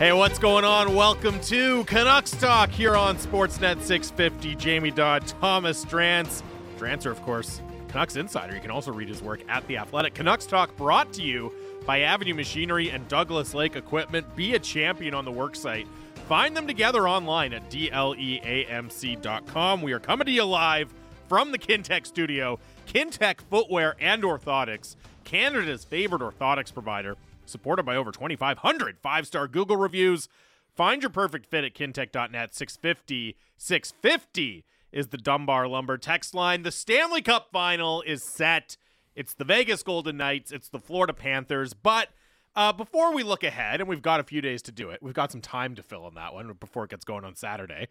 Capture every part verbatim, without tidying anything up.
Hey, what's going on? Welcome to Canucks Talk here on Sportsnet six fifty. Jamie Dodd, Thomas Drance. Drancer, of course, Canucks insider. You can also read his work at The Athletic. Canucks Talk brought to you by Avenue Machinery and Douglas Lake Equipment. Be a champion on the worksite. Find them together online at D L E A M C dot com. We are coming to you live from the Kintec studio. Kintec Footwear and Orthotics, Canada's favorite orthotics provider. Supported by over twenty-five hundred five-star Google reviews. Find your perfect fit at kintec dot net. six fifty, six fifty is the Dunbar Lumber text line. The Stanley Cup final is set. It's the Vegas Golden Knights. It's the Florida Panthers. But uh, before we look ahead, and we've got a few days to do it, we've got some time to fill on that one before it gets going on Saturday.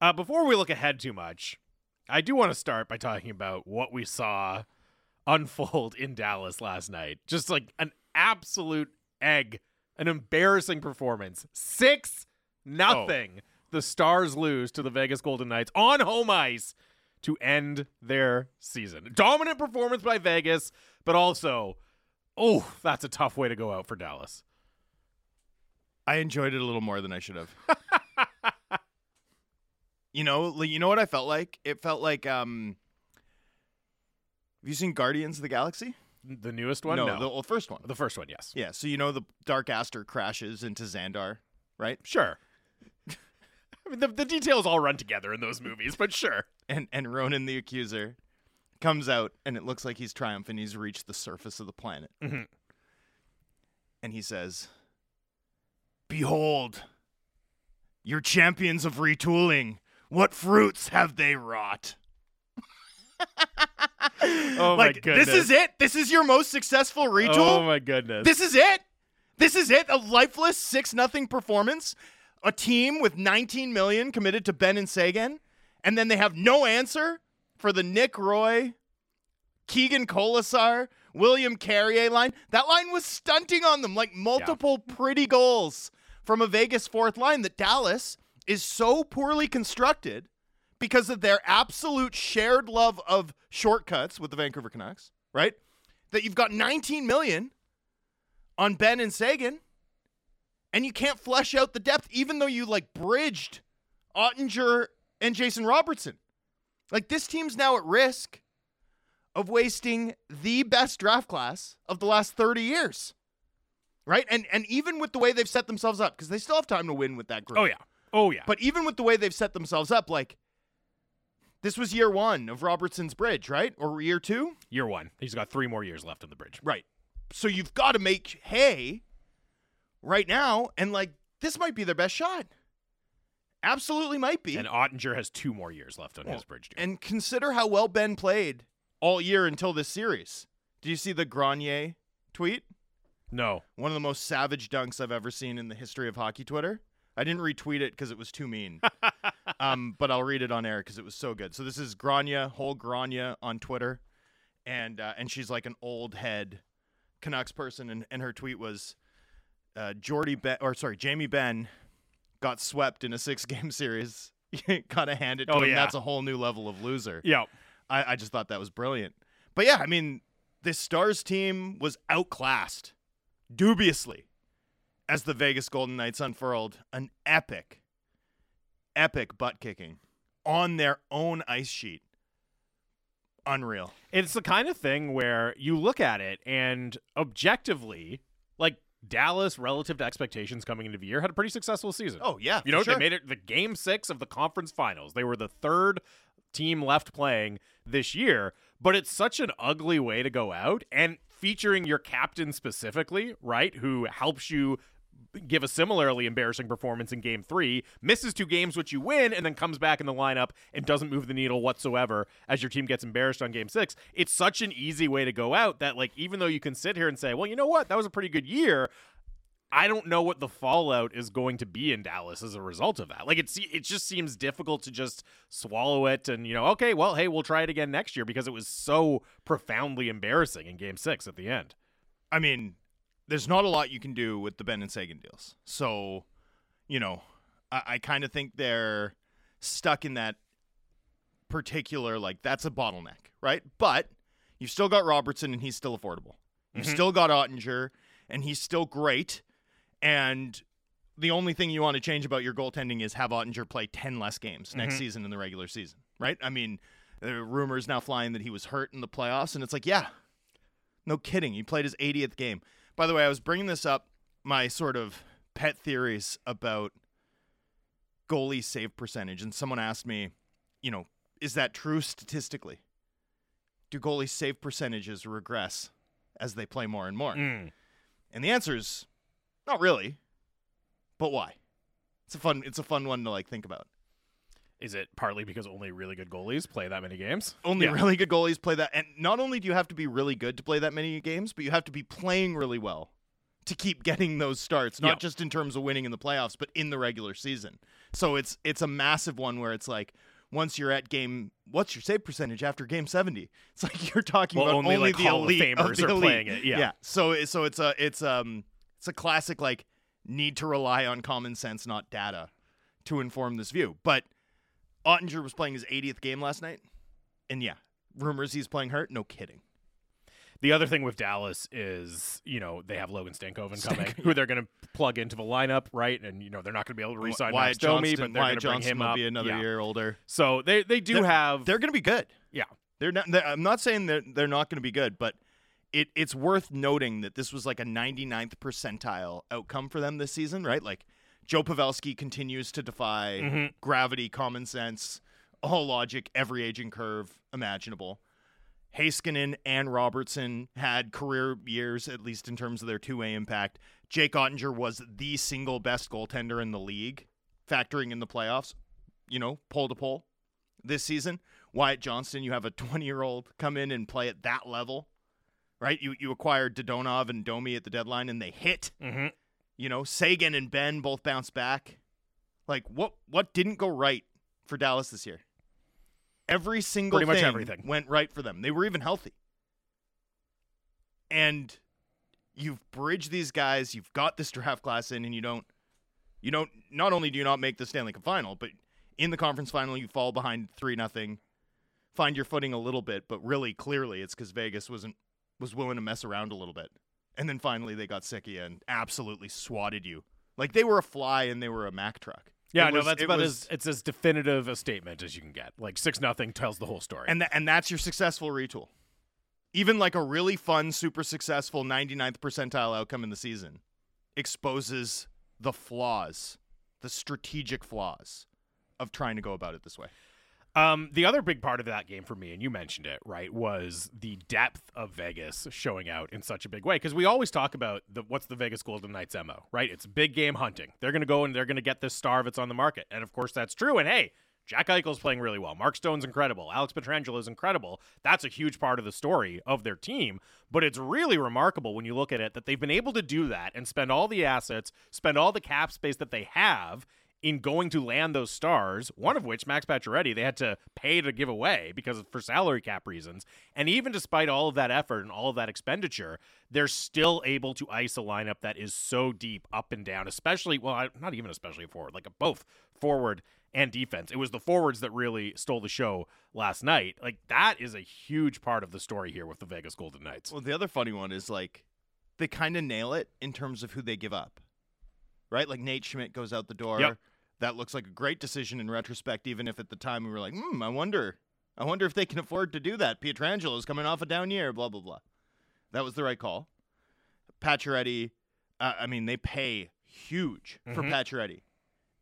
Uh, before we look ahead too much, I do want to start by talking about what we saw unfold in Dallas last night. Just like an absolute egg, an embarrassing performance. Six nothing. Oh. The Stars lose to the Vegas Golden Knights on home ice to end their season. Dominant performance by Vegas, but also, oh, that's a tough way to go out for Dallas. I enjoyed it a little more than I should have. You know, you know what I felt like? It felt like, um, have you seen Guardians of the Galaxy? The newest one? No, no. The well, first one. The first one, yes. Yeah, so you know the Dark Aster crashes into Xandar, right? Sure. I mean, the, the details all run together in those movies, but sure. And and Ronan the Accuser comes out, and it looks like he's triumphant. He's reached the surface of the planet. Mm-hmm. And he says, "Behold, your champions of retooling. What fruits have they wrought?" Oh, like, my goodness. This is it. This is your most successful retool. Oh, my goodness. This is it. This is it. A lifeless six nothing performance. A team with nineteen million dollars committed to Benn and Seguin. And then they have no answer for the Nick Roy, Keegan Colasar, William Carrier line. That line was stunting on them, like multiple yeah. pretty goals from a Vegas fourth line that Dallas is so poorly constructed. Because of their absolute shared love of shortcuts with the Vancouver Canucks, right? That you've got nineteen million dollars on Benn and Seguin, and you can't flesh out the depth, even though you, like, bridged Oettinger and Jason Robertson. Like, this team's now at risk of wasting the best draft class of the last thirty years, right? And and even with the way they've set themselves up, because they still have time to win with that group. Oh, yeah. Oh, yeah. But even with the way they've set themselves up, like, this was year one of Robertson's bridge, right? Or year two? Year one. He's got three more years left on the bridge. Right. So you've got to make hay right now, and, like, this might be their best shot. Absolutely might be. And Oettinger has two more years left on well, his bridge. Dude. And consider how well Benn played all year until this series. Did you see the Grenier tweet? No. One of the most savage dunks I've ever seen in the history of hockey Twitter. I didn't retweet it because it was too mean. Um, but I'll read it on air because it was so good. So this is Grania, whole Grania on Twitter. And uh, and she's like an old head Canucks person. And, and her tweet was, uh, Jordy ben- or sorry, Jamie Benn got swept in a six-game series. Gotta hand it to oh, him. Yeah. That's a whole new level of loser. Yeah, I, I just thought that was brilliant. But yeah, I mean, this Stars team was outclassed, dubiously, as the Vegas Golden Knights unfurled an epic Epic butt kicking on their own ice sheet. Unreal. It's the kind of thing where you look at it and objectively, like, Dallas, relative to expectations coming into the year, had a pretty successful season. Oh, yeah. You know, sure. They made it the game six of the conference finals. They were the third team left playing this year, but it's such an ugly way to go out, and featuring your captain specifically, right, who helps you give a similarly embarrassing performance in game three, misses two games which you win, and then comes back in the lineup and doesn't move the needle whatsoever as your team gets embarrassed on game six. It's such an easy way to go out that, like, even though you can sit here and say, well, you know what, that was a pretty good year, I don't know what the fallout is going to be in Dallas as a result of that. Like, it, it just seems difficult to just swallow it and, you know, okay, well, hey, we'll try it again next year, because it was so profoundly embarrassing in game six at the end. I mean, there's not a lot you can do with the Benn and Seguin deals. So, you know, I, I kind of think they're stuck in that particular, like, that's a bottleneck, right? But you've still got Robertson, and he's still affordable. You've mm-hmm. still got Oettinger, and he's still great. And the only thing you want to change about your goaltending is have Oettinger play ten less games mm-hmm. next season in the regular season, right? I mean, there are rumors now flying that he was hurt in the playoffs, and it's like, yeah, no kidding. He played his eightieth game. By the way, I was bringing this up, my sort of pet theories about goalie save percentage, and someone asked me, you know, is that true statistically? Do goalie save percentages regress as they play more and more? Mm. And the answer is not really, but why? It's a fun, it's a fun one to like think about. Is it partly because only really good goalies play that many games? Only yeah. really good goalies play that. And not only do you have to be really good to play that many games, but you have to be playing really well to keep getting those starts, not yeah. just in terms of winning in the playoffs, but in the regular season. So it's it's a massive one where it's like, once you're at game, what's your save percentage after game seventy? It's like you're talking well, about only, only like the Hall elite of Famers of the are elite. Playing it. Yeah. yeah. So so it's a it's um it's a classic like need to rely on common sense, not data, to inform this view. But Oettinger was playing his eightieth game last night, and yeah, rumors he's playing hurt. No kidding. The other thing with Dallas is, you know, they have Logan Stankoven coming, who they're going to plug into the lineup, right? And, you know, they're not going to be able to re-sign Wyatt Max Domi, but they're going to bring him up. Wyatt Johnston will be another yeah. year older. So they, they do they're, have... They're going to be good. Yeah. they're not. They're, I'm not saying they're, they're not going to be good, but it it's worth noting that this was like a ninety-ninth percentile outcome for them this season, right? Like, Joe Pavelski continues to defy mm-hmm. gravity, common sense, all logic, every aging curve imaginable. Heiskanen and Robertson had career years, at least in terms of their two-way impact. Jake Oettinger was the single best goaltender in the league, factoring in the playoffs, you know, pole to pole this season. Wyatt Johnston, you have a twenty-year-old come in and play at that level, right? You you acquired Dodonov and Domi at the deadline, and they hit. Mm-hmm. You know, Seguin and Benn both bounced back. Like, what what didn't go right for Dallas this year? Every single Pretty thing much everything. went right for them. They were even healthy. And you've bridged these guys, you've got this draft class in, and you don't, you don't, not only do you not make the Stanley Cup final, but in the conference final, you fall behind three nothing, find your footing a little bit, but really clearly it's because Vegas wasn't, was willing to mess around a little bit. And then finally they got sicky and absolutely swatted you. Like they were a fly and they were a Mack truck. Yeah, it no, was, that's it about was, as it's as definitive a statement as you can get. Like six nothing tells the whole story, and th- and that's your successful retool. Even like a really fun, super successful ninety-ninth percentile outcome in the season exposes the flaws, the strategic flaws of trying to go about it this way. Um, the other big part of that game for me, and you mentioned it, right, was the depth of Vegas showing out in such a big way. Because we always talk about the, what's the Vegas Golden Knights M O, right? It's big game hunting. They're going to go and they're going to get this star that's on the market. And, of course, that's true. And, hey, Jack Eichel's playing really well. Mark Stone's incredible. Alex Petrangelo's incredible. That's a huge part of the story of their team. But it's really remarkable when you look at it that they've been able to do that and spend all the assets, spend all the cap space that they have in going to land those stars, one of which, Max Pacioretty, they had to pay to give away because for salary cap reasons. And even despite all of that effort and all of that expenditure, they're still able to ice a lineup that is so deep up and down, especially, well, not even especially forward, like both forward and defense. It was the forwards that really stole the show last night. Like, that is a huge part of the story here with the Vegas Golden Knights. Well, the other funny one is, like, they kind of nail it in terms of who they give up. Right? Like Nate Schmidt goes out the door. Yep. That looks like a great decision in retrospect, even if at the time we were like, hmm, I wonder. I wonder if they can afford to do that. Pietrangelo's coming off a down year, blah, blah, blah. That was the right call. Pacioretty, uh, I mean, they pay huge mm-hmm. for Pacioretty.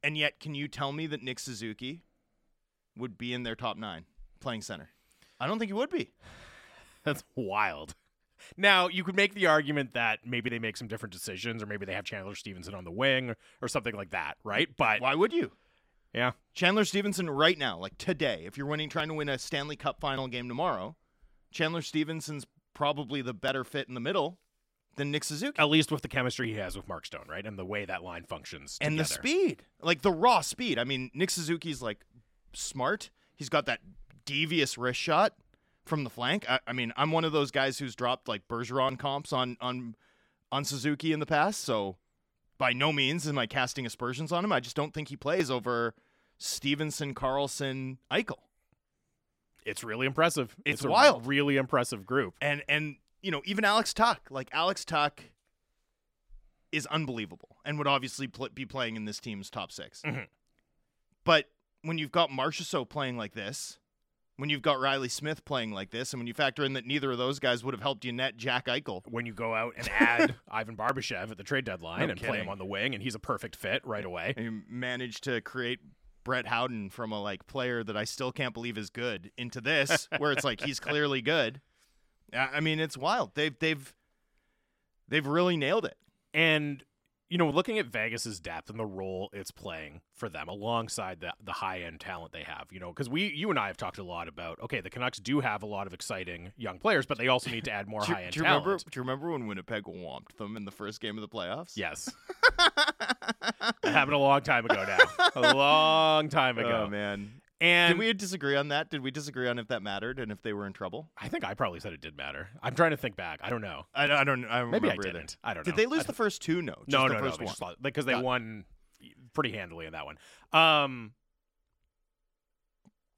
And yet, can you tell me that Nick Suzuki would be in their top nine playing center? I don't think he would be. That's wild. Now, you could make the argument that maybe they make some different decisions or maybe they have Chandler Stephenson on the wing or, or something like that, right? But why would you? Yeah. Chandler Stephenson right now, like today, if you're winning, trying to win a Stanley Cup final game tomorrow, Chandler Stephenson's probably the better fit in the middle than Nick Suzuki. At least with the chemistry he has with Mark Stone, right? And the way that line functions together. And the speed. Like the raw speed. I mean, Nick Suzuki's like smart. He's got that devious wrist shot from the flank. I, I mean, I'm one of those guys who's dropped like Bergeron comps on on on Suzuki in the past, so by no means am I casting aspersions on him. I just don't think he plays over Stevenson, Carlson, Eichel. It's really impressive. It's, it's a wild. Really impressive group. And, and you know, even Alex Tuck. Like, Alex Tuck is unbelievable and would obviously pl- be playing in this team's top six. Mm-hmm. But when you've got Marchessault playing like this, when you've got Riley Smith playing like this, and when you factor in that neither of those guys would have helped you net Jack Eichel. When you go out and add Ivan Barbashev at the trade deadline no and kidding. play him on the wing, and he's a perfect fit right away. And you managed to create Brett Howden from a like player that I still can't believe is good into this, where it's like he's clearly good. I mean, it's wild. They've they've they've really nailed it. And you know, looking at Vegas's depth and the role it's playing for them alongside the the high end talent they have, you know, because we you and I have talked a lot about okay, the Canucks do have a lot of exciting young players, but they also need to add more high end talent. Remember, do you remember when Winnipeg whomped them in the first game of the playoffs? Yes. That happened a long time ago now. A long time ago. Oh, man. And did we disagree on that? Did we disagree on if that mattered and if they were in trouble? I think I probably said it did matter. I'm trying to think back. I don't know. I don't. I don't. I Maybe I didn't. It. I don't know. Did they lose the first two? No. Just no. No. The first no. One. Just, because they Got won pretty handily in that one. Um,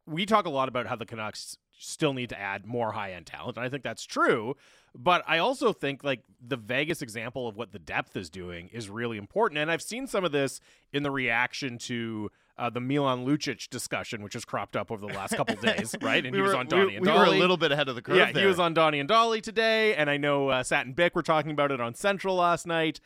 we talk a lot about how the Canucks still need to add more high-end talent, and I think that's true. But I also think like the Vegas example of what the depth is doing is really important, and I've seen some of this in the reaction to. Uh, the Milan Lucic discussion, which has cropped up over the last couple days, right? And we he was were, on Donnie we, and Dolly. We were a little bit ahead of the curve yeah, there. He was on Donnie and Dolly today, and I know uh, Sat and Bick were talking about it on Central last night.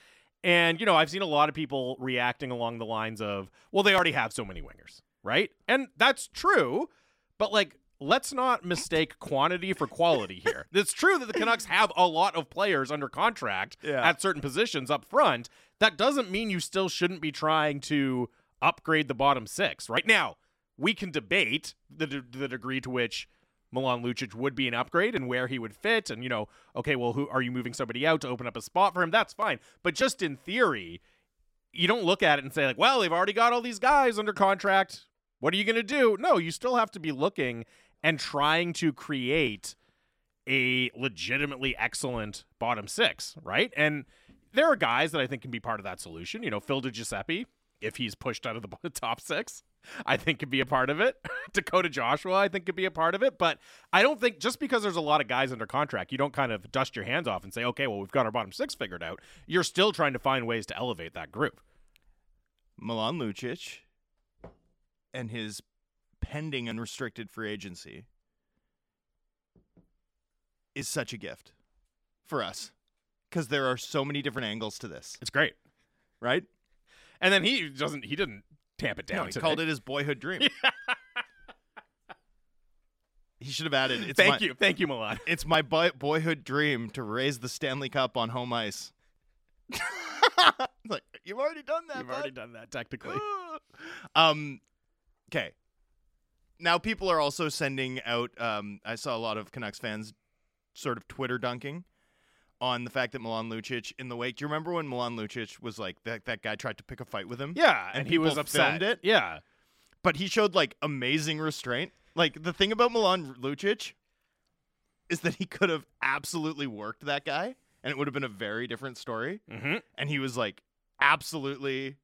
And, you know, I've seen a lot of people reacting along the lines of, well, they already have so many wingers, right? And that's true, but, like, let's not mistake quantity for quality here. It's true that the Canucks have a lot of players under contract yeah. at certain positions up front. That doesn't mean you still shouldn't be trying to upgrade the bottom six. Right now, we can debate the d- the degree to which Milan Lucic would be an upgrade and where he would fit. And, you know, okay, well, who are you moving somebody out to open up a spot for him? That's fine. But just in theory, you don't look at it and say, like, well, they've already got all these guys under contract. What are you going to do? No, you still have to be looking and trying to create a legitimately excellent bottom six, right? And there are guys that I think can be part of that solution. You know, Phil DiGiuseppe, if he's pushed out of the top six, I think could be a part of it. Dakota Joshua, I think could be a part of it. But I don't think just because there's a lot of guys under contract, you don't kind of dust your hands off and say, okay, well, we've got our bottom six figured out. You're still trying to find ways to elevate that group. Milan Lucic and his pending unrestricted free agency is such a gift for us because there are so many different angles to this. It's great. Right? And then he doesn't. He didn't tamp it down. No, he today. called it his boyhood dream. Yeah. He should have added. It's thank my, you, thank you, Milan. It's my boy- boyhood dream to raise the Stanley Cup on home ice. Like you've already done that. You've bud. already done that technically. um. Okay. Now people are also sending out. Um. I saw a lot of Canucks fans, sort of Twitter dunking on the fact that Milan Lucic in the wake. Do you remember when Milan Lucic was like, that that guy tried to pick a fight with him? Yeah, and, and he was upset. It? Yeah. But he showed, like, amazing restraint. Like, the thing about Milan Lucic is that he could have absolutely worked that guy, and it would have been a very different story. Mm-hmm. And he was, like, absolutely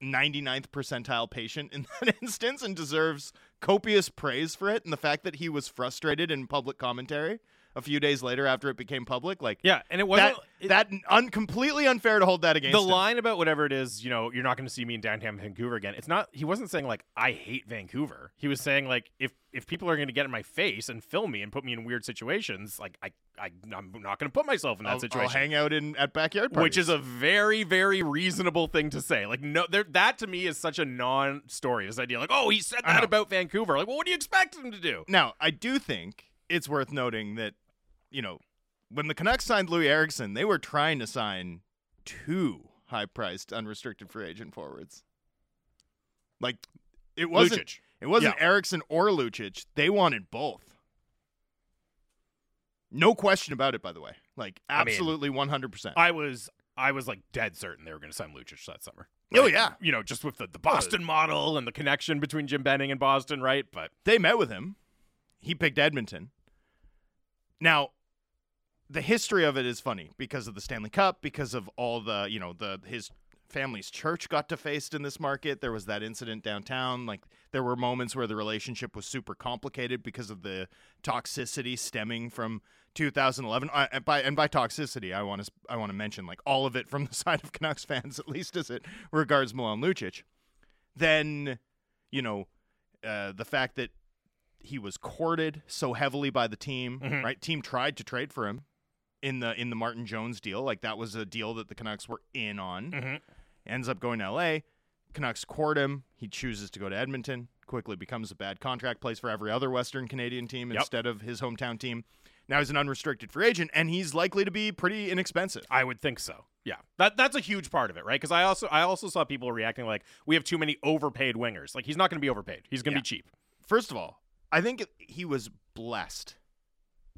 ninety-ninth percentile patient in that instance and deserves copious praise for it. And the fact that he was frustrated in public commentary a few days later after it became public, like, yeah, and it wasn't that, that un- completely unfair to hold that against the him. Line about whatever it is, you know, you're not going to see me in downtown Vancouver again. It's not, he wasn't saying like, I hate Vancouver. He was saying like, if, if people are going to get in my face and film me and put me in weird situations, like I, I I'm not going to put myself in that I'll, situation. I'll hang out in at backyard parties, which is a very, very reasonable thing to say. Like, no, there, that to me is such a non-story. This idea like, oh, he said that about Vancouver. Like, well, what do you expect him to do? Now, I do think it's worth noting that, you know, when the Canucks signed Louis Eriksson, they were trying to sign two high-priced unrestricted free agent forwards. Like, it wasn't Lucic. It wasn't yeah. Eriksson or Lucic. They wanted both. No question about it, by the way. Like, absolutely I mean, one hundred percent. I was, I was, like, dead certain they were going to sign Lucic that summer. Right? Oh, yeah. You know, just with the, the Boston model and the connection between Jim Benning and Boston, right? But they met with him. He picked Edmonton. Now, the history of it is funny because of the Stanley Cup, because of all the, you know, the his family's church got defaced in this market. There was that incident downtown. Like, there were moments where the relationship was super complicated because of the toxicity stemming from two thousand eleven. I, and by and by toxicity, I want to I want to mention like all of it from the side of Canucks fans, at least as it regards Milan Lucic. Then, you know, uh, the fact that he was courted so heavily by the team, mm-hmm. right? Team tried to trade for him in the in the Martin Jones deal. Like, that was a deal that the Canucks were in on. Mm-hmm. Ends up going to L A. Canucks court him. He chooses to go to Edmonton. Quickly becomes a bad contract, plays for every other Western Canadian team yep. instead of his hometown team. Now he's an unrestricted free agent, and he's likely to be pretty inexpensive. I would think so. Yeah, that that's a huge part of it, right? Because I also I also saw people reacting like, we have too many overpaid wingers. Like, he's not going to be overpaid. He's going to yeah. be cheap. First of all, I think he was blessed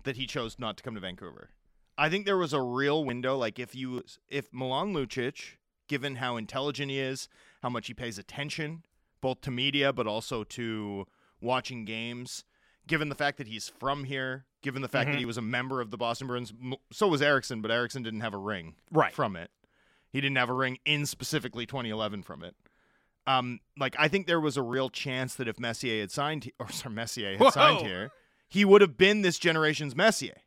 that he chose not to come to Vancouver. I think there was a real window. Like, if you if Milan Lucic, given how intelligent he is, how much he pays attention, both to media but also to watching games, given the fact that he's from here, given the fact mm-hmm. that he was a member of the Boston Bruins, so was Eriksson, but Eriksson didn't have a ring right. from it. He didn't have a ring in specifically twenty eleven from it. Um, like, I think there was a real chance that if Messier had signed, he- or sorry, Messier had Whoa. signed here, he would have been this generation's Messier.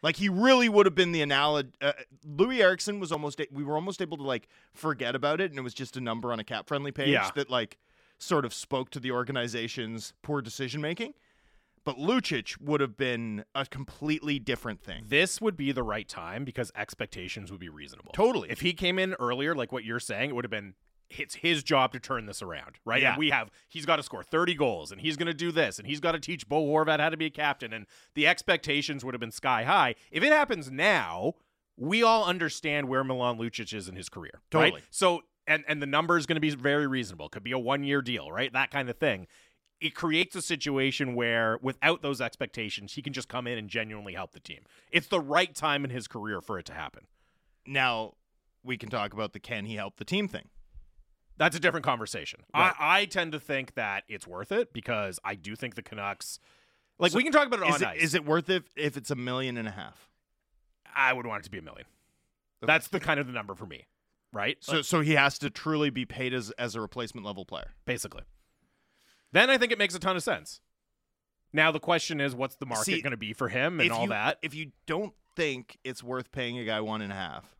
Like, he really would have been the analog. Uh, Louis Eriksson was almost, a- we were almost able to, like, forget about it, and it was just a number on a cap-friendly page yeah. that, like, sort of spoke to the organization's poor decision-making. But Lucic would have been a completely different thing. This would be the right time because expectations would be reasonable. Totally. If he came in earlier, like what you're saying, it would have been, it's his job to turn this around, right? Yeah. And we have, he's got to score thirty goals, and he's going to do this, and he's got to teach Bo Horvat how to be a captain, and the expectations would have been sky high. If it happens now, we all understand where Milan Lucic is in his career. Totally. Right? So, and, and the number is going to be very reasonable. Could be a one-year deal, right? That kind of thing. It creates a situation where, without those expectations, he can just come in and genuinely help the team. It's the right time in his career for it to happen. Now, we can talk about the can he help the team thing. That's a different conversation. Right. I, I tend to think that it's worth it because I do think the Canucks... Like, so we can talk about it on it, ice. Is it worth it if it's a million and a half? I would want it to be a million. Okay. That's the kind of the number for me, right? So like, so he has to truly be paid as, as a replacement-level player. Basically. Then I think it makes a ton of sense. Now the question is, what's the market going to be for him and all you, that? If you don't think it's worth paying a guy one and a half,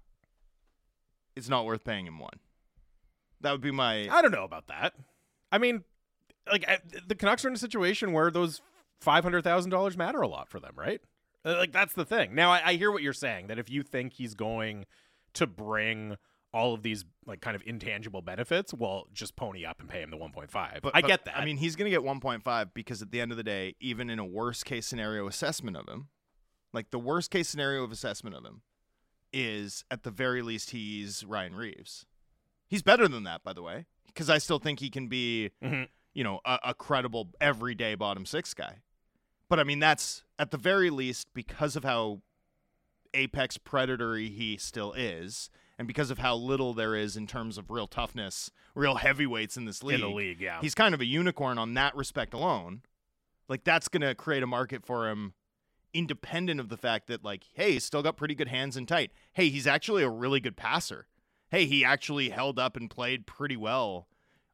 it's not worth paying him one. That would be my... I don't know about that. I mean, like, the Canucks are in a situation where those five hundred thousand dollars matter a lot for them, right? Like, that's the thing. Now, I, I hear what you're saying, that if you think he's going to bring all of these, like, kind of intangible benefits, well, just pony up and pay him the one point five. But, I but, get that. I mean, he's going to get one point five because at the end of the day, even in a worst-case scenario assessment of him, like, the worst-case scenario of assessment of him is, at the very least, he's Ryan Reeves. He's better than that, by the way, because I still think he can be, mm-hmm. you know, a, a credible everyday bottom six guy. But, I mean, that's, at the very least, because of how apex predatory he still is, and because of how little there is in terms of real toughness, real heavyweights in this league. In the league, yeah. He's kind of a unicorn on that respect alone. Like, that's going to create a market for him independent of the fact that, like, hey, he's still got pretty good hands and tight. Hey, he's actually a really good passer. Hey, he actually held up and played pretty well,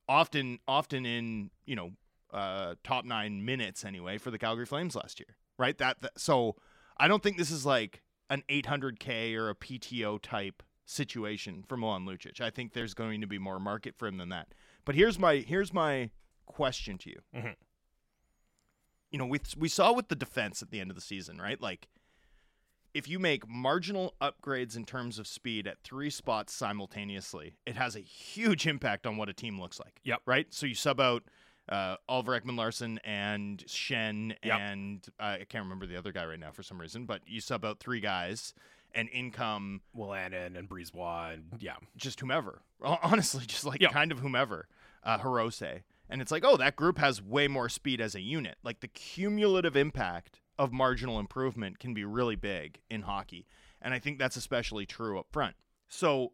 often often in, you know, uh, top nine minutes anyway for the Calgary Flames last year, right? That, that So I don't think this is like an eight hundred K or a P T O type situation for Milan Lucic. I think there's going to be more market for him than that. But here's my here's my question to you. Mm-hmm. You know, we, we saw with the defense at the end of the season, right? Like, if you make marginal upgrades in terms of speed at three spots simultaneously, it has a huge impact on what a team looks like. Yep. Right? So you sub out uh, Oliver Ekman-Larsson and Shen yep. and uh, I can't remember the other guy right now for some reason, but you sub out three guys and in come Willanen and Brisebois and yeah, just whomever. Honestly, just like yep. kind of whomever, uh, Hirose. And it's like, oh, that group has way more speed as a unit. Like, the cumulative impact of marginal improvement can be really big in hockey. And I think that's especially true up front. So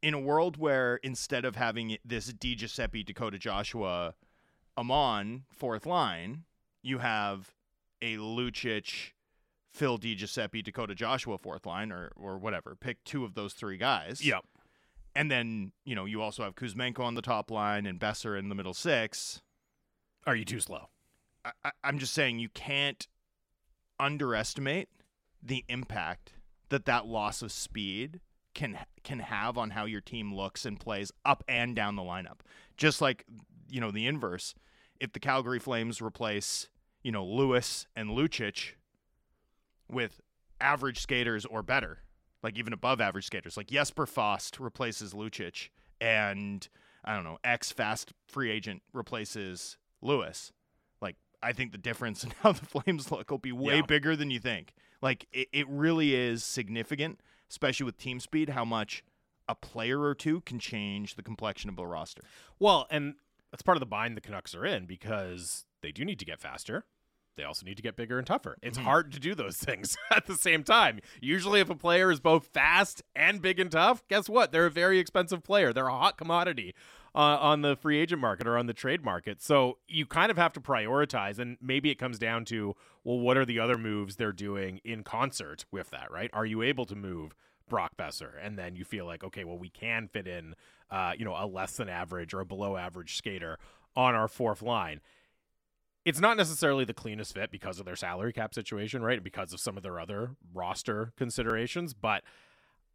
in a world where instead of having this DiGiuseppe, Dakota Joshua, Amon fourth line, you have a Lucic, Phil DiGiuseppe, Dakota Joshua fourth line or or whatever. Pick two of those three guys. Yep. And then, you know, you also have Kuzmenko on the top line and Boeser in the middle six. Are you too slow? I, I, I'm just saying you can't underestimate the impact that that loss of speed can can have on how your team looks and plays up and down the lineup. Just like, you know, the inverse. If the Calgary Flames replace, you know, Lewis and Lucic with average skaters or better, like even above average skaters, like Jesper Fast replaces Lucic and, I don't know, X fast free agent replaces Lewis. Like, I think the difference in how the Flames look will be way yeah. bigger than you think. Like, it, it really is significant, especially with team speed, how much a player or two can change the complexion of a roster. Well, and that's part of the bind the Canucks are in, because they do need to get faster. They also need to get bigger and tougher. It's mm-hmm. hard to do those things at the same time. Usually if a player is both fast and big and tough, guess what? They're a very expensive player. They're a hot commodity uh, on the free agent market or on the trade market. So you kind of have to prioritize, and maybe it comes down to, well, what are the other moves they're doing in concert with that, right? Are you able to move Brock Boeser? And then you feel like, okay, well, we can fit in uh, you know, a less than average or a below average skater on our fourth line. It's not necessarily the cleanest fit because of their salary cap situation, right? Because of some of their other roster considerations, but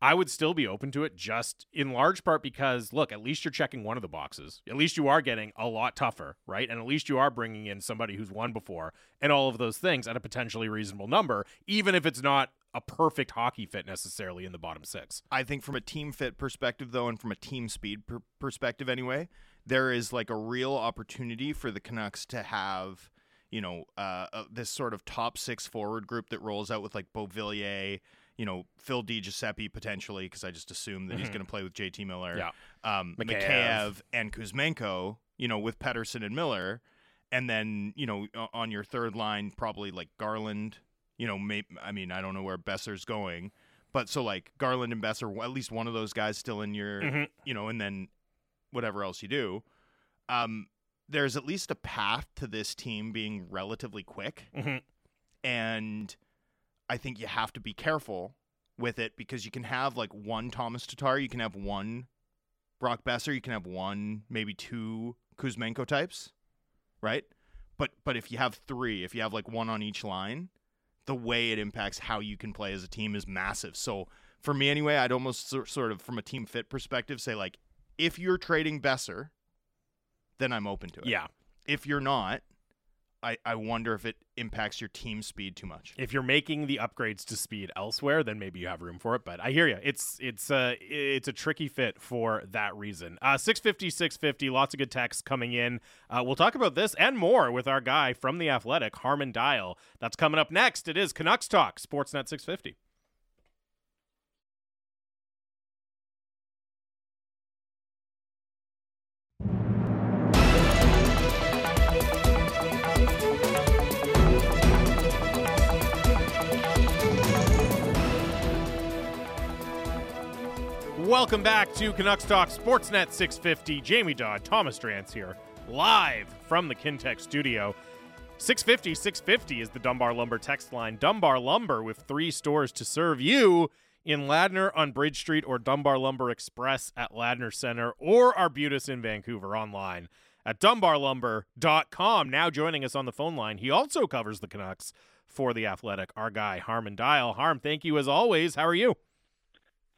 I would still be open to it, just in large part because, look, at least you're checking one of the boxes. At least you are getting a lot tougher, right? And at least you are bringing in somebody who's won before and all of those things at a potentially reasonable number, even if it's not a perfect hockey fit necessarily in the bottom six. I think from a team fit perspective, though, and from a team speed per- perspective anyway, there is like a real opportunity for the Canucks to have, you know, uh, uh, this sort of top six forward group that rolls out with like Beauvillier, you know, Phil DiGiuseppe potentially, because I just assume that mm-hmm. he's going to play with J T Miller, yeah. um, Mikheyev. Mikheyev and Kuzmenko, you know, with Pettersson and Miller. And then, you know, on your third line, probably like Garland, you know, may- I mean, I don't know where Boeser's going, but so like Garland and Boeser, at least one of those guys still in your, mm-hmm. you know, and then whatever else you do, um, there's at least a path to this team being relatively quick. Mm-hmm. And I think you have to be careful with it, because you can have like one Thomas Tatar, you can have one Brock Boeser, you can have one, maybe two Kuzmenko types, right? But but if you have three, if you have like one on each line, the way it impacts how you can play as a team is massive. So for me anyway, I'd almost sort of from a team fit perspective say like, if you're trading Boeser, then I'm open to it. Yeah. If you're not, I, I wonder if it impacts your team speed too much. If you're making the upgrades to speed elsewhere, then maybe you have room for it. But I hear you. It's it's uh, it's a tricky fit for that reason. Uh, six fifty, six fifty, lots of good texts coming in. Uh, we'll talk about this and more with our guy from The Athletic, Harman Dayal. That's coming up next. It is Canucks Talk, Sportsnet six fifty. Welcome back to Canucks Talk Sportsnet six fifty. Jamie Dodd, Thomas Drance here, live from the Kintec studio. six fifty, six fifty is the Dunbar Lumber text line. Dunbar Lumber, with three stores to serve you in Ladner on Bridge Street, or Dunbar Lumber Express at Ladner Center, or Arbutus in Vancouver, online at dunbar lumber dot com. Now joining us on the phone line, he also covers the Canucks for The Athletic, our guy, Harman Dayal. Harm, thank you as always. How are you?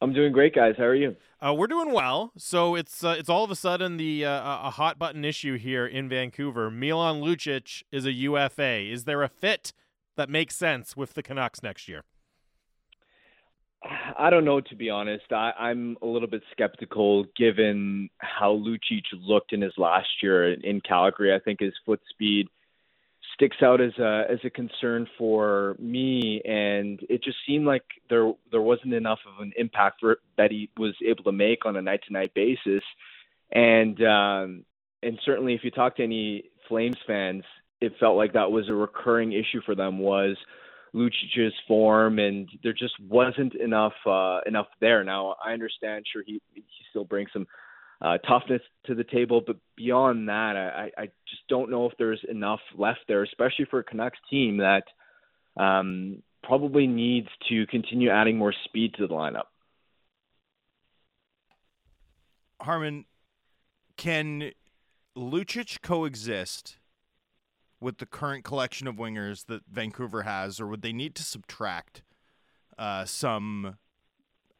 I'm doing great, guys. How are you? Uh, we're doing well. So it's uh, it's all of a sudden the uh, a hot button issue here in Vancouver. Milan Lucic is a U F A. Is there a fit that makes sense with the Canucks next year? I don't know, to be honest. I, I'm a little bit skeptical given how Lucic looked in his last year in Calgary. I think his foot speed sticks out as a as a concern for me, and it just seemed like there there wasn't enough of an impact for, that he was able to make on a night to night basis. And um, and certainly, if you talk to any Flames fans, it felt like that was a recurring issue for them, was Lucic's form, and there just wasn't enough uh, enough there. Now I understand, sure, he he still brings some Uh, toughness to the table, but beyond that, I, I just don't know if there's enough left there, especially for a Canucks team that um, probably needs to continue adding more speed to the lineup. Harman, can Lucic coexist with the current collection of wingers that Vancouver has, or would they need to subtract uh, some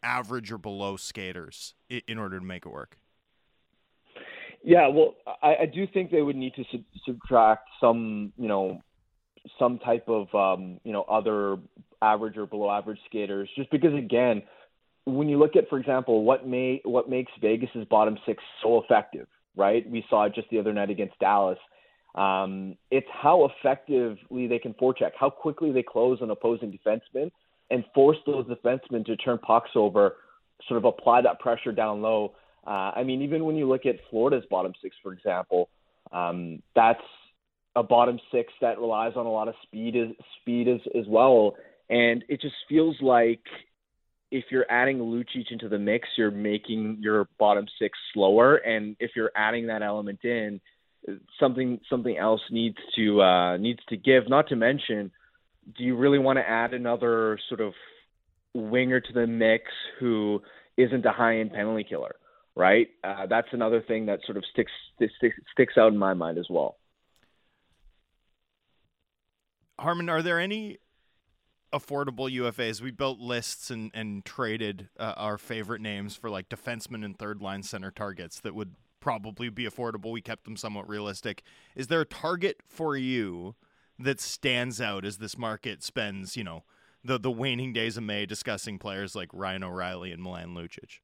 average or below skaters in, in order to make it work? Yeah, well, I, I do think they would need to sub- subtract some, you know, some type of, um, you know, other average or below average skaters, just because, again, when you look at, for example, what may what makes Vegas's bottom six so effective, right? We saw it just the other night against Dallas. Um, it's how effectively they can forecheck, how quickly they close on opposing defensemen and force those defensemen to turn pucks over, sort of apply that pressure down low. Uh, I mean, even when you look at Florida's bottom six, for example, um, that's a bottom six that relies on a lot of speed as, speed as, as well. And it just feels like if you're adding Lucic into the mix, you're making your bottom six slower. And if you're adding that element in, something something else needs to uh, needs to give. Not to mention, do you really want to add another sort of winger to the mix who isn't a high-end penalty killer? Right, uh, that's another thing that sort of sticks, sticks sticks out in my mind as well. Harman, are there any affordable U F As? We built lists and and traded uh, our favorite names for like defensemen and third line center targets that would probably be affordable. We kept them somewhat realistic. Is there a target for you that stands out as this market spends, you know, the the waning days of May discussing players like Ryan O'Reilly and Milan Lucic?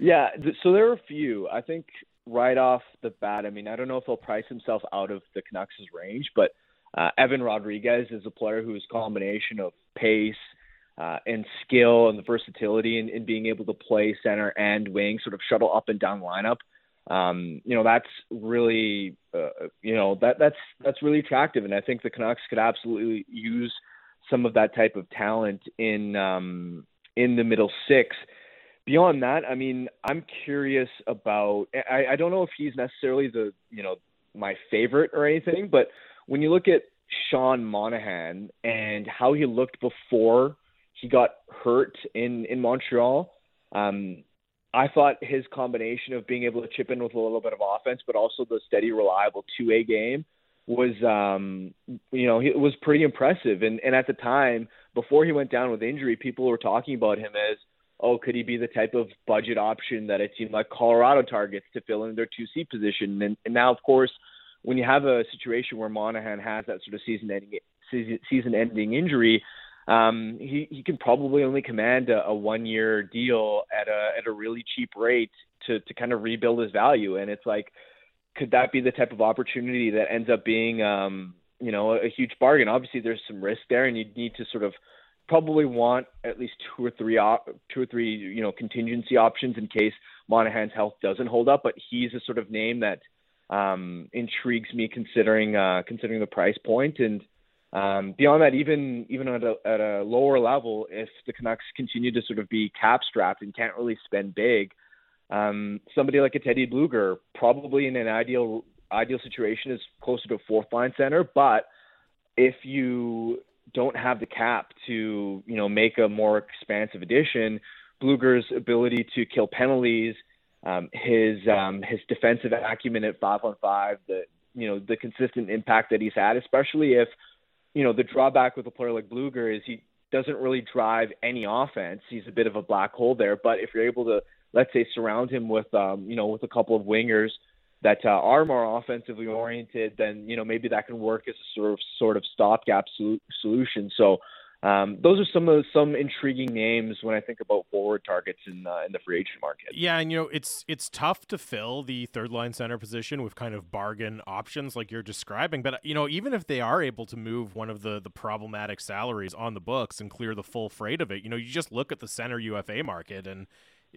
Yeah, th- so there are a few. I think right off the bat, I mean, I don't know if he'll price himself out of the Canucks' range, but uh, Evan Rodrigues is a player who is a combination of pace uh, and skill and the versatility in, in being able to play center and wing, sort of shuttle up and down lineup. Um, you know, that's really, uh, you know, that that's that's really attractive, and I think the Canucks could absolutely use some of that type of talent in um, in the middle six. Beyond that, I mean, I'm curious about, I, I don't know if he's necessarily the, you know, my favorite or anything, but when you look at Sean Monahan and how he looked before he got hurt in, in Montreal, um, I thought his combination of being able to chip in with a little bit of offense, but also the steady, reliable two-way game was, um, you know, it was pretty impressive. And, and at the time, before he went down with injury, people were talking about him as, oh, could he be the type of budget option that a team like Colorado targets to fill in their two C position? And, and now, of course, when you have a situation where Monahan has that sort of season-ending season, season-ending injury, um, he, he can probably only command a, a one-year deal at a at a really cheap rate to, to kind of rebuild his value. And it's like, could that be the type of opportunity that ends up being, um, you know, a, a huge bargain? Obviously, there's some risk there, and you need to sort of probably want at least two or three, op- two or three, you know, contingency options in case Monahan's health doesn't hold up. But he's a sort of name that um, intrigues me, considering uh, considering the price point. And um, beyond that, even even at a, at a lower level, if the Canucks continue to sort of be cap strapped and can't really spend big, um, somebody like a Teddy Blueger, probably in an ideal ideal situation, is closer to a fourth line center. But if you don't have the cap to, you know, make a more expansive addition, Blueger's ability to kill penalties, um, his um, his defensive acumen at five on five, the you know the consistent impact that he's had, especially if, you know, the drawback with a player like Blueger is he doesn't really drive any offense. He's a bit of a black hole there. But if you're able to, let's say, surround him with um, you know with a couple of wingers that uh, are more offensively oriented, then, you know, maybe that can work as a sort of sort of stopgap sol- solution. So um, those are some of some intriguing names when I think about forward targets in uh, in the free agent market. Yeah, and you know, it's it's tough to fill the third line center position with kind of bargain options like you're describing. But you know, even if they are able to move one of the the problematic salaries on the books and clear the full freight of it, you know, you just look at the center U F A market and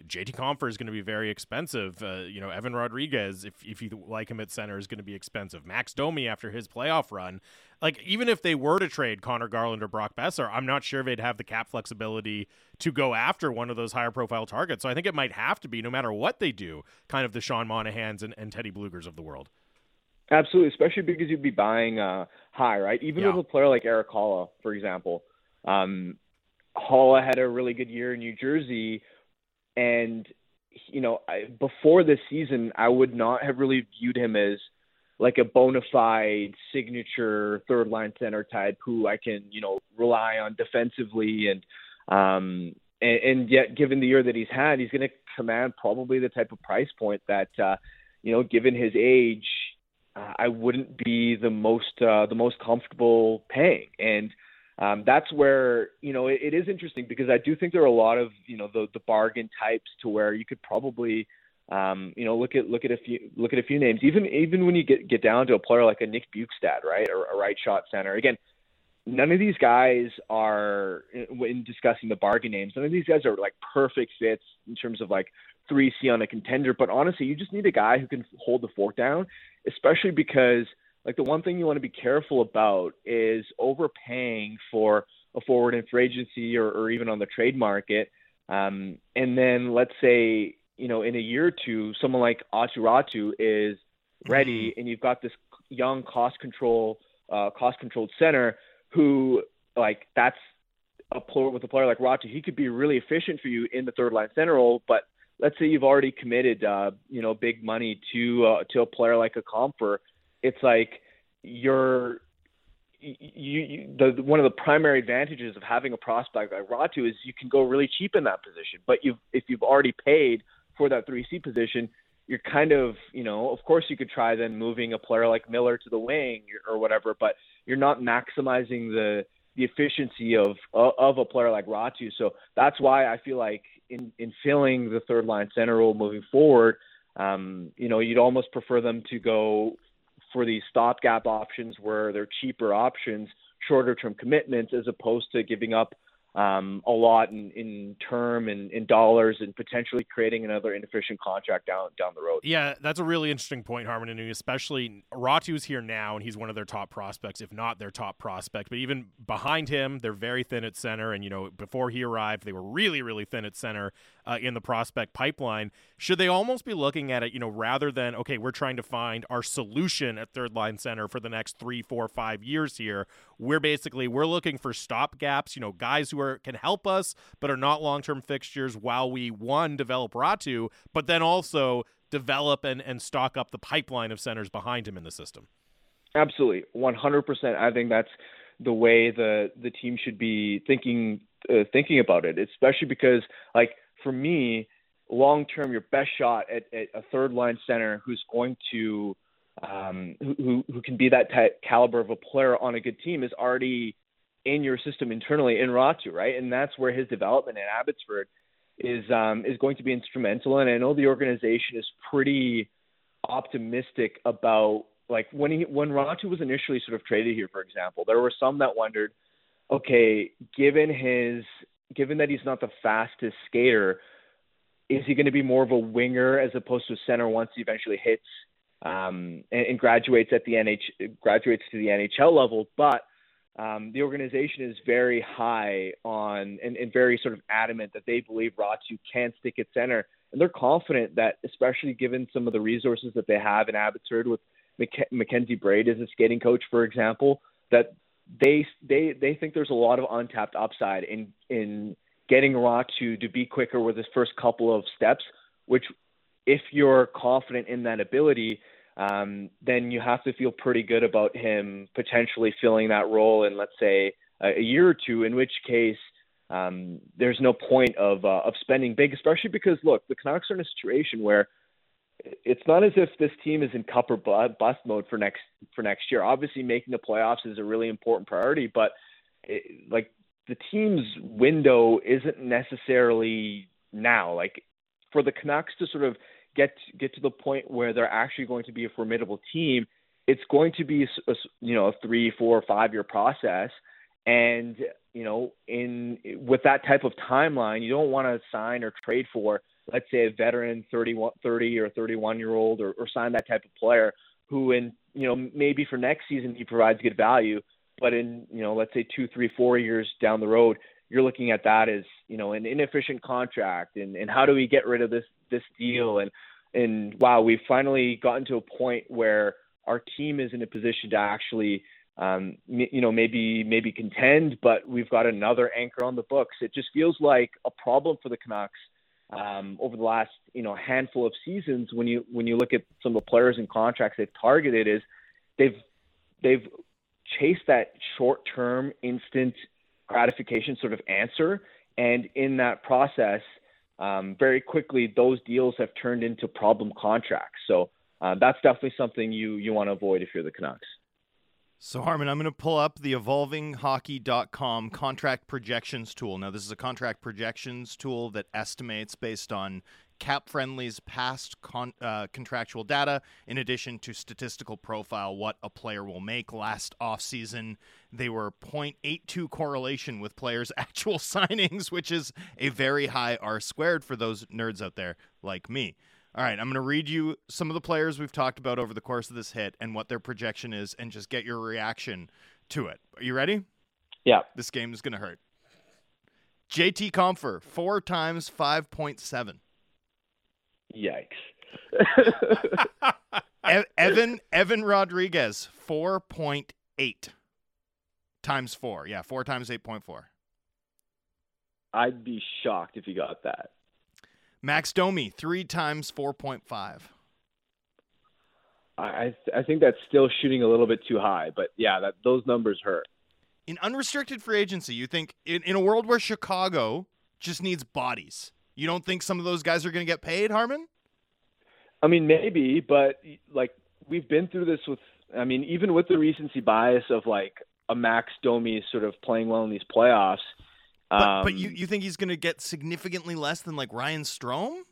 J T Compher is going to be very expensive. Uh, you know, Evan Rodrigues, if if you like him at center, is going to be expensive. Max Domi, after his playoff run, like even if they were to trade Conor Garland or Brock Boeser, I'm not sure if they'd have the cap flexibility to go after one of those higher profile targets. So I think it might have to be, no matter what they do, kind of the Sean Monahans and, and Teddy Bluegers of the world. Absolutely, especially because you'd be buying uh, high, right? Even yeah. with a player like Eric Holla, for example. Um, Holla had a really good year in New Jersey, and you know, I, before this season, I would not have really viewed him as like a bona fide signature third line center type who I can, you know, rely on defensively. And, um, and, and yet given the year that he's had, he's going to command probably the type of price point that, uh, you know, given his age, uh, I wouldn't be the most, uh, the most comfortable paying. And, Um, that's where, you know, it, it is interesting because I do think there are a lot of, you know, the, the bargain types to where you could probably, um, you know, look at look at a few look at a few names. Even even when you get, get down to a player like a Nick Bjugstad, right, or a right shot center. Again, none of these guys are, when discussing the bargain names, none of these guys are like perfect fits in terms of like three C on a contender. But honestly, you just need a guy who can hold the fork down, especially because, like, the one thing you want to be careful about is overpaying for a forward in free agency or, or even on the trade market. Um, and then let's say, you know, in a year or two, someone like Aatu Räty is ready and you've got this young cost control, uh, cost controlled center who, like, that's a player with a player like Räty. He could be really efficient for you in the third line center role, but let's say you've already committed, uh, you know, big money to, uh, to a player like a Comfer. It's like you're you, you the one of the primary advantages of having a prospect like Räty is you can go really cheap in that position. But you've if you've already paid for that three C position, you're kind of, you know, of course you could try then moving a player like Miller to the wing or whatever, but you're not maximizing the the efficiency of of a player like Räty. So that's why I feel like in, in filling the third line center role moving forward, um, you know, you'd almost prefer them to go for these stopgap options where they're cheaper options, shorter term commitments, as opposed to giving up um, a lot in, in term and in dollars and potentially creating another inefficient contract down down the road. Yeah, that's a really interesting point, Harman, and especially Ratu's here now and he's one of their top prospects, if not their top prospect. But even behind him, they're very thin at center. And, you know, before he arrived, they were really, really thin at center uh, in the prospect pipeline. Should they almost be looking at it, you know, rather than, okay, we're trying to find our solution at third line center for the next three, four, five years here. We're basically, we're looking for stopgaps, you know, guys who Are, can help us but are not long-term fixtures while we, one, develop Räty, but then also develop and, and stock up the pipeline of centers behind him in the system. Absolutely. one hundred percent. I think that's the way the, the team should be thinking, uh, thinking about it, especially because, like, for me, long-term, your best shot at, at a third-line center who's going to um, – who, who can be that type, caliber of a player on a good team is already – in your system internally in Räty, right? And that's where his development in Abbotsford is um, is going to be instrumental. And I know the organization is pretty optimistic about, like, when he, when Räty was initially sort of traded here, for example, there were some that wondered, okay, given his given that he's not the fastest skater, is he going to be more of a winger as opposed to a center once he eventually hits um, and, and graduates at the N H graduates to the N H L level? But Um, the organization is very high on and, and very sort of adamant that they believe Räty can stick at center. And they're confident that, especially given some of the resources that they have in Abbotsford with Mac- Mackenzie Braid as a skating coach, for example, that they they they think there's a lot of untapped upside in, in getting Räty to be quicker with his first couple of steps, which if you're confident in that ability – Um, then you have to feel pretty good about him potentially filling that role in, let's say, a, a year or two, in which case um, there's no point of uh, of spending big, especially because, look, the Canucks are in a situation where it's not as if this team is in cup or bust mode for next for next year. Obviously, making the playoffs is a really important priority, but it, like the team's window isn't necessarily now. Like for the Canucks to sort of get get to the point where they're actually going to be a formidable team, it's going to be a, you know, a three, four, five year process. And, you know, in with that type of timeline, you don't want to sign or trade for, let's say, a veteran thirty-one, thirty or thirty-one year old or, or sign that type of player who, in, you know, maybe for next season he provides good value, but in, you know, let's say two, three, four years down the road, you're looking at that as, you know, an inefficient contract and, and how do we get rid of this, this deal? And, and wow, we've finally gotten to a point where our team is in a position to actually, um, you know, maybe, maybe contend, but we've got another anchor on the books. It just feels like a problem for the Canucks um, over the last, you know, handful of seasons, when you when you look at some of the players and contracts they've targeted, is they've they've chased that short-term, instant gratification sort of answer, and in that process, um, very quickly those deals have turned into problem contracts. So uh, that's definitely something you you want to avoid if you're the Canucks. So, Harman, I'm going to pull up the evolving hockey dot com contract projections tool. Now, this is a contract projections tool that estimates based on Cap Friendly's past con- uh, contractual data, in addition to statistical profile, what a player will make. Last offseason, they were zero point eight two correlation with players' actual signings, which is a very high R squared for those nerds out there like me. All right, I'm going to read you some of the players we've talked about over the course of this hit and what their projection is, and just get your reaction to it. Are you ready? Yeah. This game is going to hurt. J T Compher, four times five point seven. Yikes. Evan Evan Rodrigues, four point eight times four. Yeah, four times eight point four. I'd be shocked if you got that. Max Domi, three times four point five. I I think that's still shooting a little bit too high, but yeah, that those numbers hurt. In unrestricted free agency, you think in, in a world where Chicago just needs bodies, you don't think some of those guys are going to get paid, Harman? I mean, maybe, but like we've been through this with, I mean, even with the recency bias of like a Max Domi sort of playing well in these playoffs. But, um, but you, you think he's going to get significantly less than like Ryan Strome?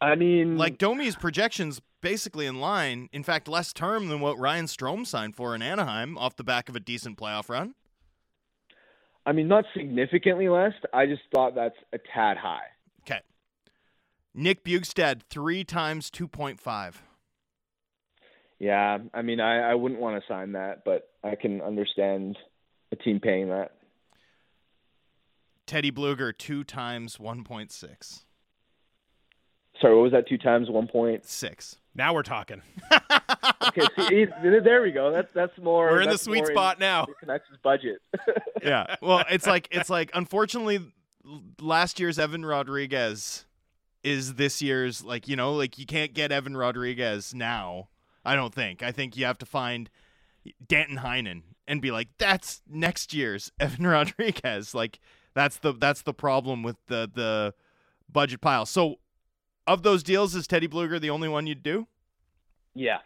I mean, like Domi's projections basically in line. In fact, less term than what Ryan Strome signed for in Anaheim off the back of a decent playoff run. I mean, not significantly less. I just thought that's a tad high. Okay. Nick Bjugstad, three times two point five. Yeah. I mean, I, I wouldn't want to sign that, but I can understand a team paying that. Teddy Blueger, two times one point six. Sorry, what was that? Two times one point six. Now we're talking. Okay, see, there we go. That's that's more. We're in the sweet spot in, now. That's his budget. Yeah. Well, it's like it's like unfortunately, last year's Evan Rodrigues is this year's, like, you know, like you can't get Evan Rodrigues now. I don't think. I think you have to find Danton Heinen and be like, that's next year's Evan Rodrigues. Like. That's the that's the problem with the, the budget pile. So, of those deals, is Teddy Blueger the only one you'd do? Yeah.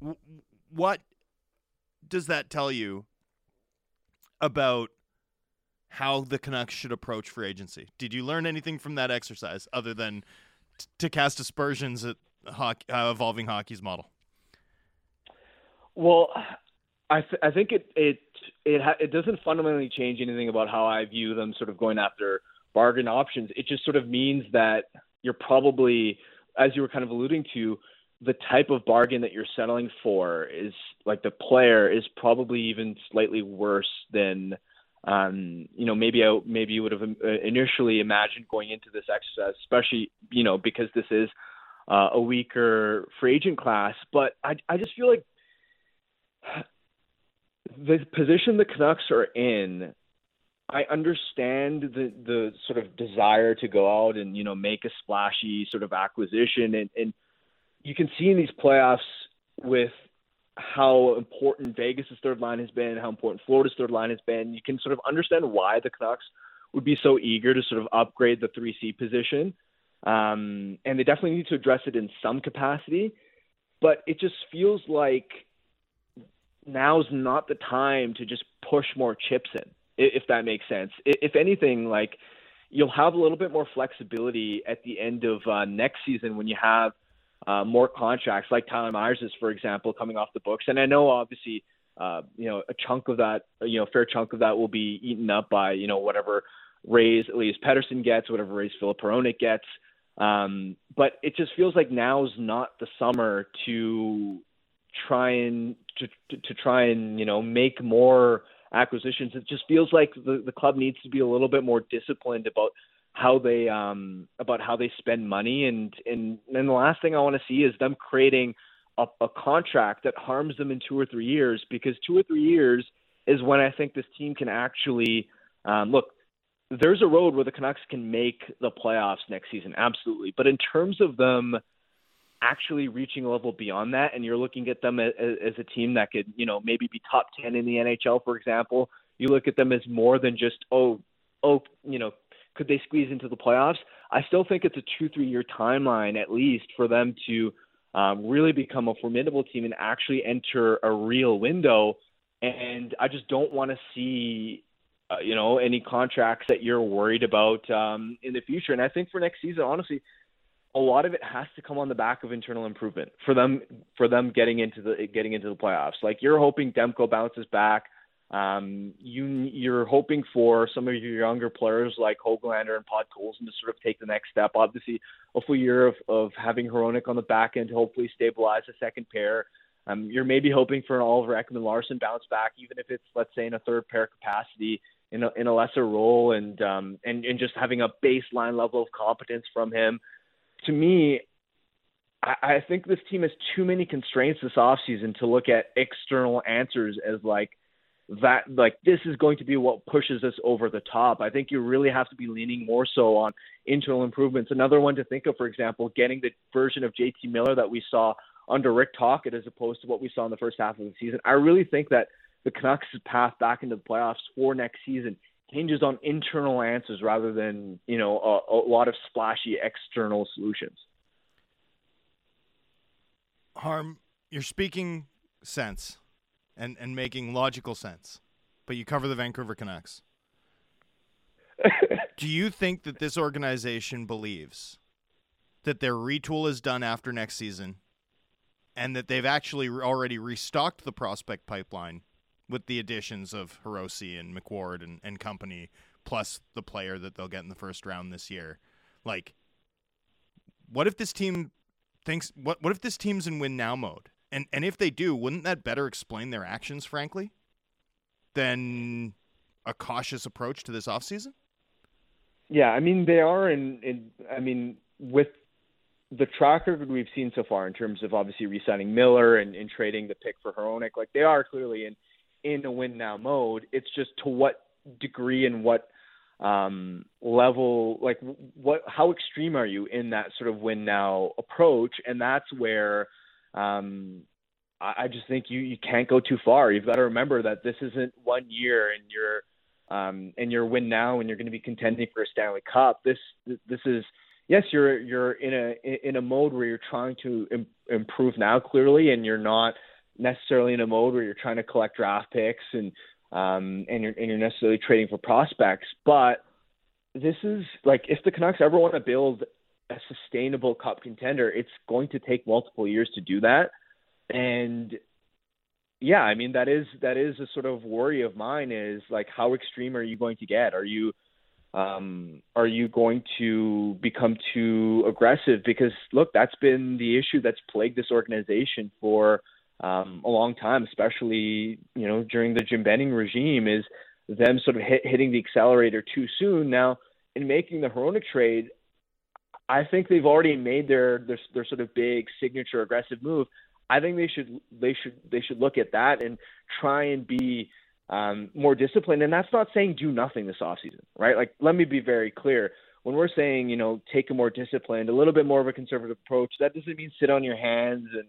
W- what does that tell you about how the Canucks should approach free agency? Did you learn anything from that exercise other than t- to cast aspersions at hockey, uh, evolving hockey's model? Well, I th- I think it it. It ha- it doesn't fundamentally change anything about how I view them sort of going after bargain options. It just sort of means that you're probably, as you were kind of alluding to, the type of bargain that you're settling for is like the player is probably even slightly worse than, um, you know, maybe I, maybe you would have initially imagined going into this exercise, especially, you know, because this is uh, a weaker free agent class. But I, I just feel like the position the Canucks are in, I understand the, the sort of desire to go out and, you know, make a splashy sort of acquisition. And, and you can see in these playoffs with how important Vegas' third line has been, how important Florida's third line has been. You can sort of understand why the Canucks would be so eager to sort of upgrade the three C position. Um, and they definitely need to address it in some capacity. But it just feels like now's not the time to just push more chips in, if that makes sense. If anything, like you'll have a little bit more flexibility at the end of uh, next season when you have uh, more contracts like Tyler Myers's, for example, coming off the books. And I know obviously, uh, you know, a chunk of that, you know, a fair chunk of that will be eaten up by, you know, whatever raise Elias Pettersson gets, whatever raise Filip Hronek gets. Um, but it just feels like now's not the summer to try and to, to, to try and, you know, make more acquisitions. It just feels like the, the club needs to be a little bit more disciplined about how they, um, about how they spend money. And, and, and the last thing I want to see is them creating a, a contract that harms them in two or three years, because two or three years is when I think this team can actually um, look, there's a road where the Canucks can make the playoffs next season, absolutely. But in terms of them actually reaching a level beyond that, and you're looking at them as, as a team that could, you know, maybe be top ten in the N H L, for example, you look at them as more than just, oh, oh, you know, could they squeeze into the playoffs? I still think it's a two, three-year timeline, at least, for them to um, really become a formidable team and actually enter a real window. And I just don't want to see, uh, you know, any contracts that you're worried about um, in the future. And I think for next season, honestly, a lot of it has to come on the back of internal improvement for them, for them getting into the, getting into the playoffs. Like, you're hoping Demko bounces back. Um, you, you're hoping for some of your younger players like Höglander and Podkolzin to sort of take the next step. Obviously, a full year of, of having Hronek on the back end to hopefully stabilize the second pair. Um, you're maybe hoping for an Oliver Ekman-Larsson bounce back, even if it's, let's say, in a third pair capacity, in a, in a lesser role, and, um, and and just having a baseline level of competence from him. To me, I, I think this team has too many constraints this offseason to look at external answers as like, that like this is going to be what pushes us over the top. I think you really have to be leaning more so on internal improvements. Another one to think of, for example, getting the version of J T Miller that we saw under Rick Tocchet as opposed to what we saw in the first half of the season. I really think that the Canucks' path back into the playoffs for next season hinges on internal answers rather than, you know, a, a lot of splashy external solutions. Harm, you're speaking sense and and making logical sense, but you cover the Vancouver Canucks. Do you think that this organization believes that their retool is done after next season and that they've actually already restocked the prospect pipeline with the additions of Hirose and McWard and, and company, plus the player that they'll get in the first round this year? Like, what if this team thinks, what, what if this team's in win now mode? And and if they do, wouldn't that better explain their actions, frankly, than a cautious approach to this offseason? Yeah, I mean, they are in, in – I mean, with the track record we've seen so far in terms of obviously re-signing Miller and, and trading the pick for Hronek, like, they are clearly in, in a win-now mode. It's just to what degree and what um, level – like, what how extreme are you in that sort of win-now approach? And that's where – Um, I, I just think you, you can't go too far. You've got to remember that this isn't one year and you're um and you're win now and you're going to be contending for a Stanley Cup. This this is yes, you're you're in a in a mode where you're trying to im- improve now clearly, and you're not necessarily in a mode where you're trying to collect draft picks and um and you're and you're necessarily trading for prospects. But this is like, if the Canucks ever want to build a sustainable cup contender, it's going to take multiple years to do that. And yeah, I mean, that is, that is a sort of worry of mine, is like, how extreme are you going to get? Are you, um, are you going to become too aggressive? Because look, that's been the issue that's plagued this organization for um, a long time, especially, you know, during the Jim Benning regime, is them sort of hit, hitting the accelerator too soon. Now, in making the Hronek trade, I think they've already made their, their their sort of big signature aggressive move. I think they should they should they should look at that and try and be um, more disciplined. And that's not saying do nothing this offseason, right? Like, let me be very clear. When we're saying, you know, take a more disciplined, a little bit more of a conservative approach, that doesn't mean sit on your hands and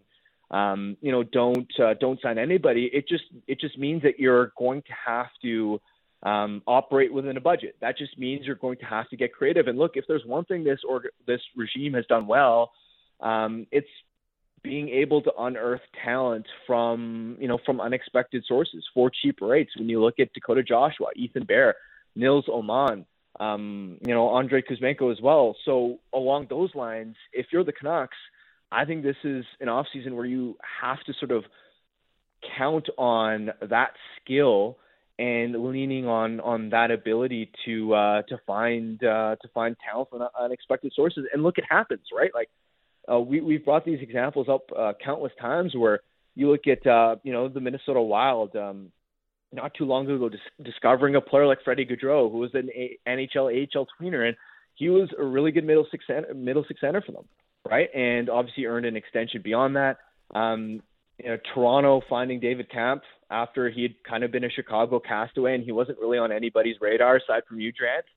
um, you know, don't uh, don't sign anybody. It just it just means that you're going to have to Um, operate within a budget. That just means you're going to have to get creative. And look, if there's one thing this or this regime has done well, um, it's being able to unearth talent from, you know, from unexpected sources for cheap rates. When you look at Dakota Joshua, Ethan Bear, Nils Oman, um, you know, Andrei Kuzmenko as well. So along those lines, if you're the Canucks, I think this is an offseason where you have to sort of count on that skill and leaning on, on that ability to uh, to find uh, to find talent from unexpected sources. And look, it happens, right? Like uh, we we've brought these examples up uh, countless times, where you look at uh, you know, the Minnesota Wild um, not too long ago, dis- discovering a player like Freddie Gaudreau, who was an a- N H L A H L tweener, and he was a really good middle six center, middle six center for them, right? And obviously earned an extension beyond that. Um, you know, Toronto finding David Kampf after he had kind of been a Chicago castaway and he wasn't really on anybody's radar aside from you, Drance.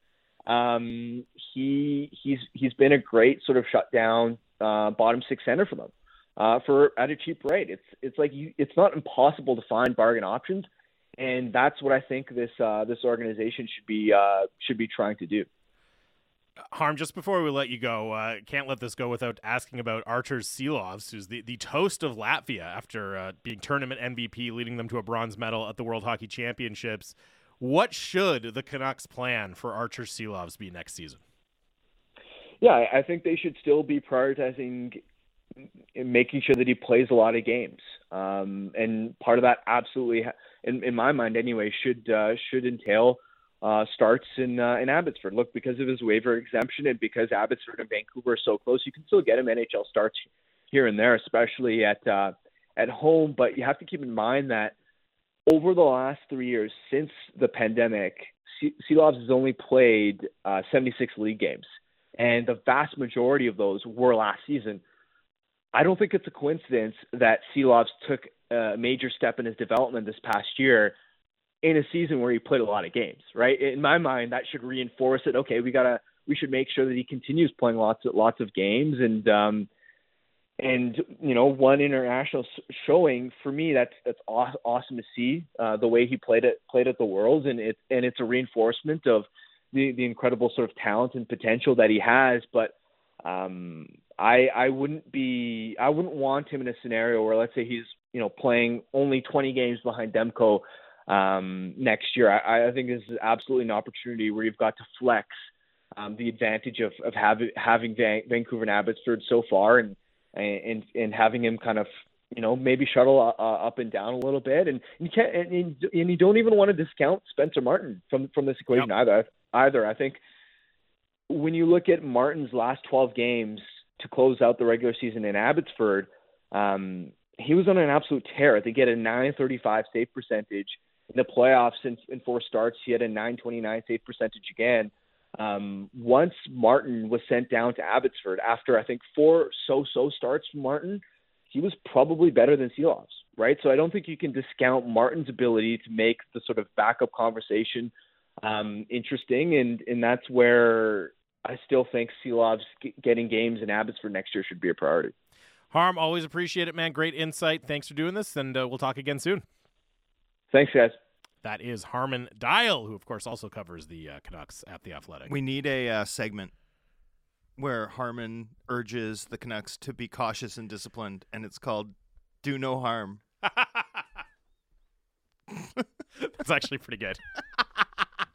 Um, he he's he's been a great sort of shutdown uh, bottom six center for them uh, for at a cheap rate. It's it's like you, it's not impossible to find bargain options, and that's what I think this uh, this organization should be uh, should be trying to do. Harm, just before we let you go, uh, can't let this go without asking about Archer Seelovs, who's the, the toast of Latvia after uh, being tournament M V P, leading them to a bronze medal at the World Hockey Championships. What should the Canucks' plan for Archer Seelovs be next season? Yeah, I think they should still be prioritizing and making sure that he plays a lot of games. Um, and part of that absolutely, ha- in, in my mind anyway, should uh, should entail Uh, starts in uh, in Abbotsford. Look, because of his waiver exemption and because Abbotsford and Vancouver are so close, you can still get him N H L starts here and there, especially at uh, at home. But you have to keep in mind that over the last three years since the pandemic, Seelovs has only played uh, seventy-six league games, and the vast majority of those were last season. I don't think it's a coincidence that Seelovs took a major step in his development this past year in a season where he played a lot of games, right? In my mind, that should reinforce it. Okay, we gotta, we should make sure that he continues playing lots of lots of games, and um, and you know, one international showing for me, that's that's aw- awesome to see uh, the way he played it played at the Worlds, and it's and it's a reinforcement of the the incredible sort of talent and potential that he has. But um, I I wouldn't be I wouldn't want him in a scenario where, let's say, he's you know playing only twenty games behind Demko um next year. I, I think this is absolutely an opportunity where you've got to flex um the advantage of of having having Van, Vancouver and Abbotsford so far, and and and having him kind of you know maybe shuttle uh, up and down a little bit, and you can't and, and you don't even want to discount Spencer Martin from from this equation yep. either either I think when you look at Martin's last twelve games to close out the regular season in Abbotsford, um he was on an absolute tear. They get a nine thirty-five save percentage in the playoffs. In, in four starts, he had a nine twenty-nine save percentage again. Um, once Martin was sent down to Abbotsford, after I think four so-so starts from Martin, he was probably better than Seelovs, right? So I don't think you can discount Martin's ability to make the sort of backup conversation um, interesting, and and that's where I still think Seelovs g- getting games in Abbotsford next year should be a priority. Harm, always appreciate it, man. Great insight. Thanks for doing this, and uh, we'll talk again soon. Thanks, guys. That is Harman Dayal, who, of course, also covers the uh, Canucks at The Athletic. We need a uh, segment where Harman urges the Canucks to be cautious and disciplined, and it's called Do No Harm. That's actually pretty good.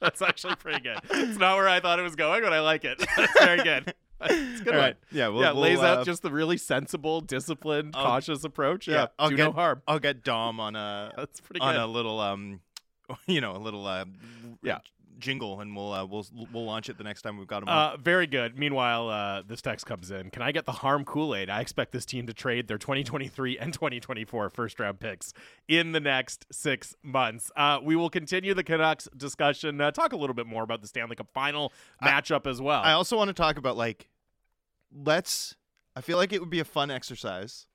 That's actually pretty good. It's not where I thought it was going, but I like it. It's very good. It's good. All right. Yeah, we'll, yeah, we'll, lays uh, out just the really sensible, disciplined, I'll, cautious approach. Yeah, yeah. do get, no harm. I'll get Dom on a That's pretty on good. a little um, you know, a little uh, yeah jingle, and we'll uh, we'll we'll launch it the next time we've got him on. Uh, very good. Meanwhile, uh, this text comes in. Can I get the Harm Kool-Aid? I expect this team to trade their twenty twenty-three and twenty twenty-four first round picks in the next six months. Uh, we will continue the Canucks discussion. Uh, talk a little bit more about the Stanley Cup final I, matchup as well. I also want to talk about like. Let's, I feel like it would be a fun exercise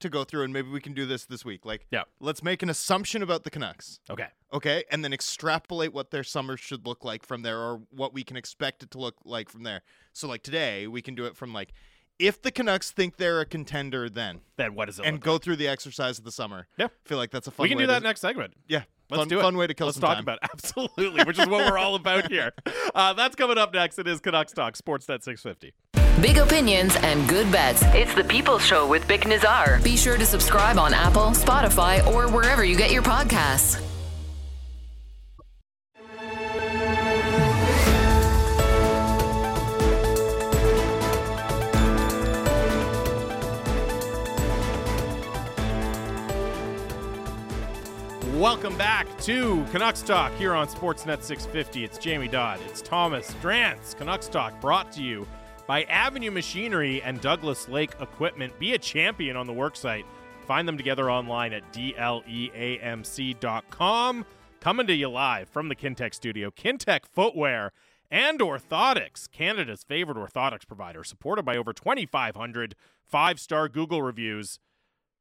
to go through, and maybe we can do this this week. Like, yeah. Let's make an assumption about the Canucks. Okay. Okay. And then extrapolate what their summer should look like from there, or what we can expect it to look like from there. So like today we can do it from like, if the Canucks think they're a contender, then, then what is it? And go like? through the exercise of the summer. Yeah. I feel like that's a fun way. We can way do that to, next segment. Yeah. Let's fun, do it. Fun way to kill Let's some talk time. about it. Absolutely. Which is what we're all about here. Uh, that's coming up next. It is Canucks Talk, Sportsnet six fifty. Big opinions and good bets. It's the People Show with Bick Nazar. Be sure to subscribe on Apple, Spotify, or wherever you get your podcasts. Welcome back to Canucks Talk here on Sportsnet six fifty. It's Jamie Dodd. It's Thomas Drance. Canucks Talk brought to you by Avenue Machinery and Douglas Lake Equipment. Be a champion on the worksite. Find them together online at D L E A M C dot com. Coming to you live from the Kintec studio, Kintec Footwear and Orthotics, Canada's favorite orthotics provider, supported by over twenty-five hundred five-star Google reviews.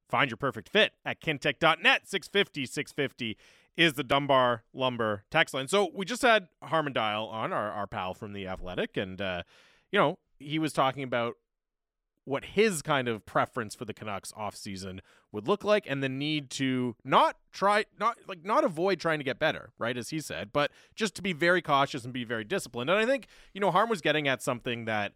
Find your perfect fit at kintec dot net. six fifty, six fifty is the Dunbar Lumber text line. So we just had Harman Dayal on, our, our pal from The Athletic, and, uh, you know, he was talking about what his kind of preference for the Canucks offseason would look like, and the need to not try, not like not avoid trying to get better, right, as he said, but just to be very cautious and be very disciplined. And I think, you know, Harm was getting at something that